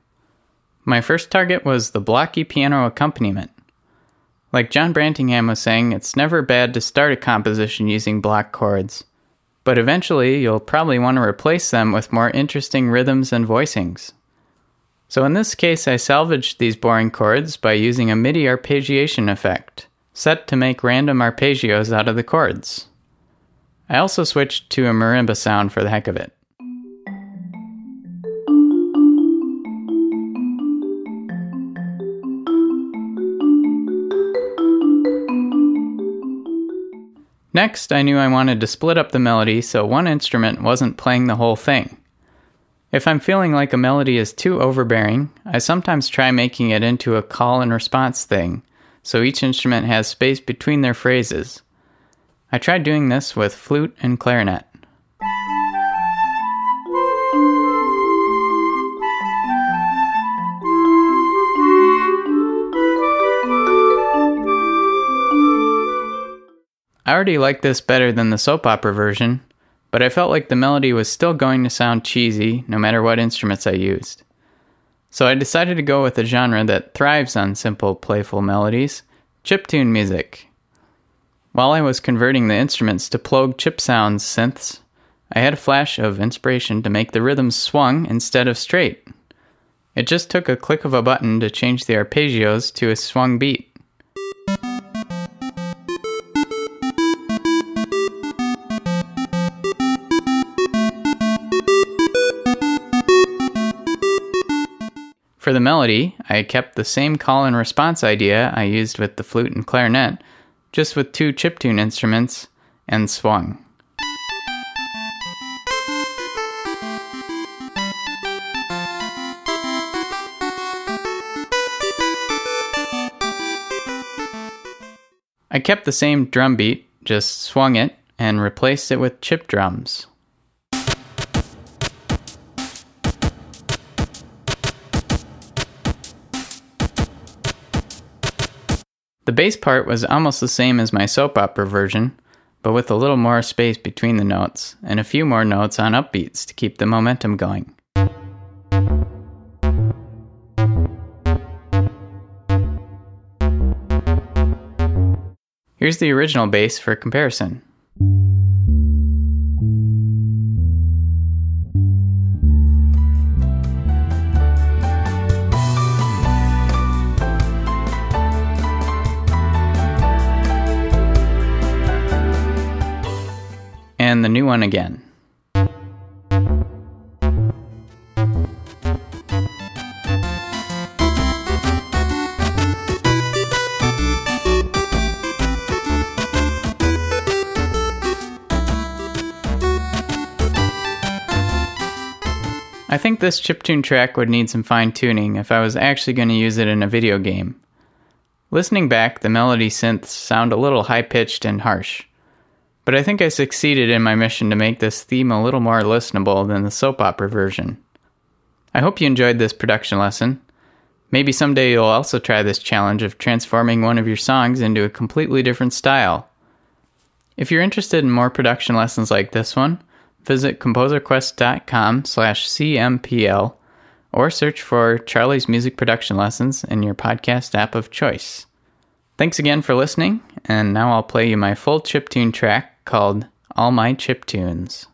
My first target was the blocky piano accompaniment. Like John Brantingham was saying, it's never bad to start a composition using block chords, but eventually you'll probably want to replace them with more interesting rhythms and voicings. So in this case, I salvaged these boring chords by using a MIDI arpeggiation effect, set to make random arpeggios out of the chords. I also switched to a marimba sound for the heck of it. Next, I knew I wanted to split up the melody so one instrument wasn't playing the whole thing. If I'm feeling like a melody is too overbearing, I sometimes try making it into a call and response thing, so each instrument has space between their phrases. I tried doing this with flute and clarinet. I already like this better than the soap opera version, but I felt like the melody was still going to sound cheesy no matter what instruments I used. So I decided to go with a genre that thrives on simple, playful melodies, Chiptune music. While I was converting the instruments to Plog chip sounds synths, I had a flash of inspiration to make the rhythms swung instead of straight. It just took a click of a button to change the arpeggios to a swung beat. For the melody, I kept the same call and response idea I used with the flute and clarinet, just with two chiptune instruments, and swung. I kept the same drum beat, just swung it, and replaced it with chip drums. The bass part was almost the same as my soap opera version, but with a little more space between the notes, and a few more notes on upbeats to keep the momentum going. Here's the original bass for comparison. And the new one again. I think this chiptune track would need some fine-tuning if I was actually going to use it in a video game. Listening back, the melody synths sound a little high-pitched and harsh. But I think I succeeded in my mission to make this theme a little more listenable than the soap opera version. I hope you enjoyed this production lesson. Maybe someday you'll also try this challenge of transforming one of your songs into a completely different style. If you're interested in more production lessons like this one, visit composerquest.com/cmpl or search for Charlie's Music Production Lessons in your podcast app of choice. Thanks again for listening, and now I'll play you my full chiptune track called All My Chiptunes.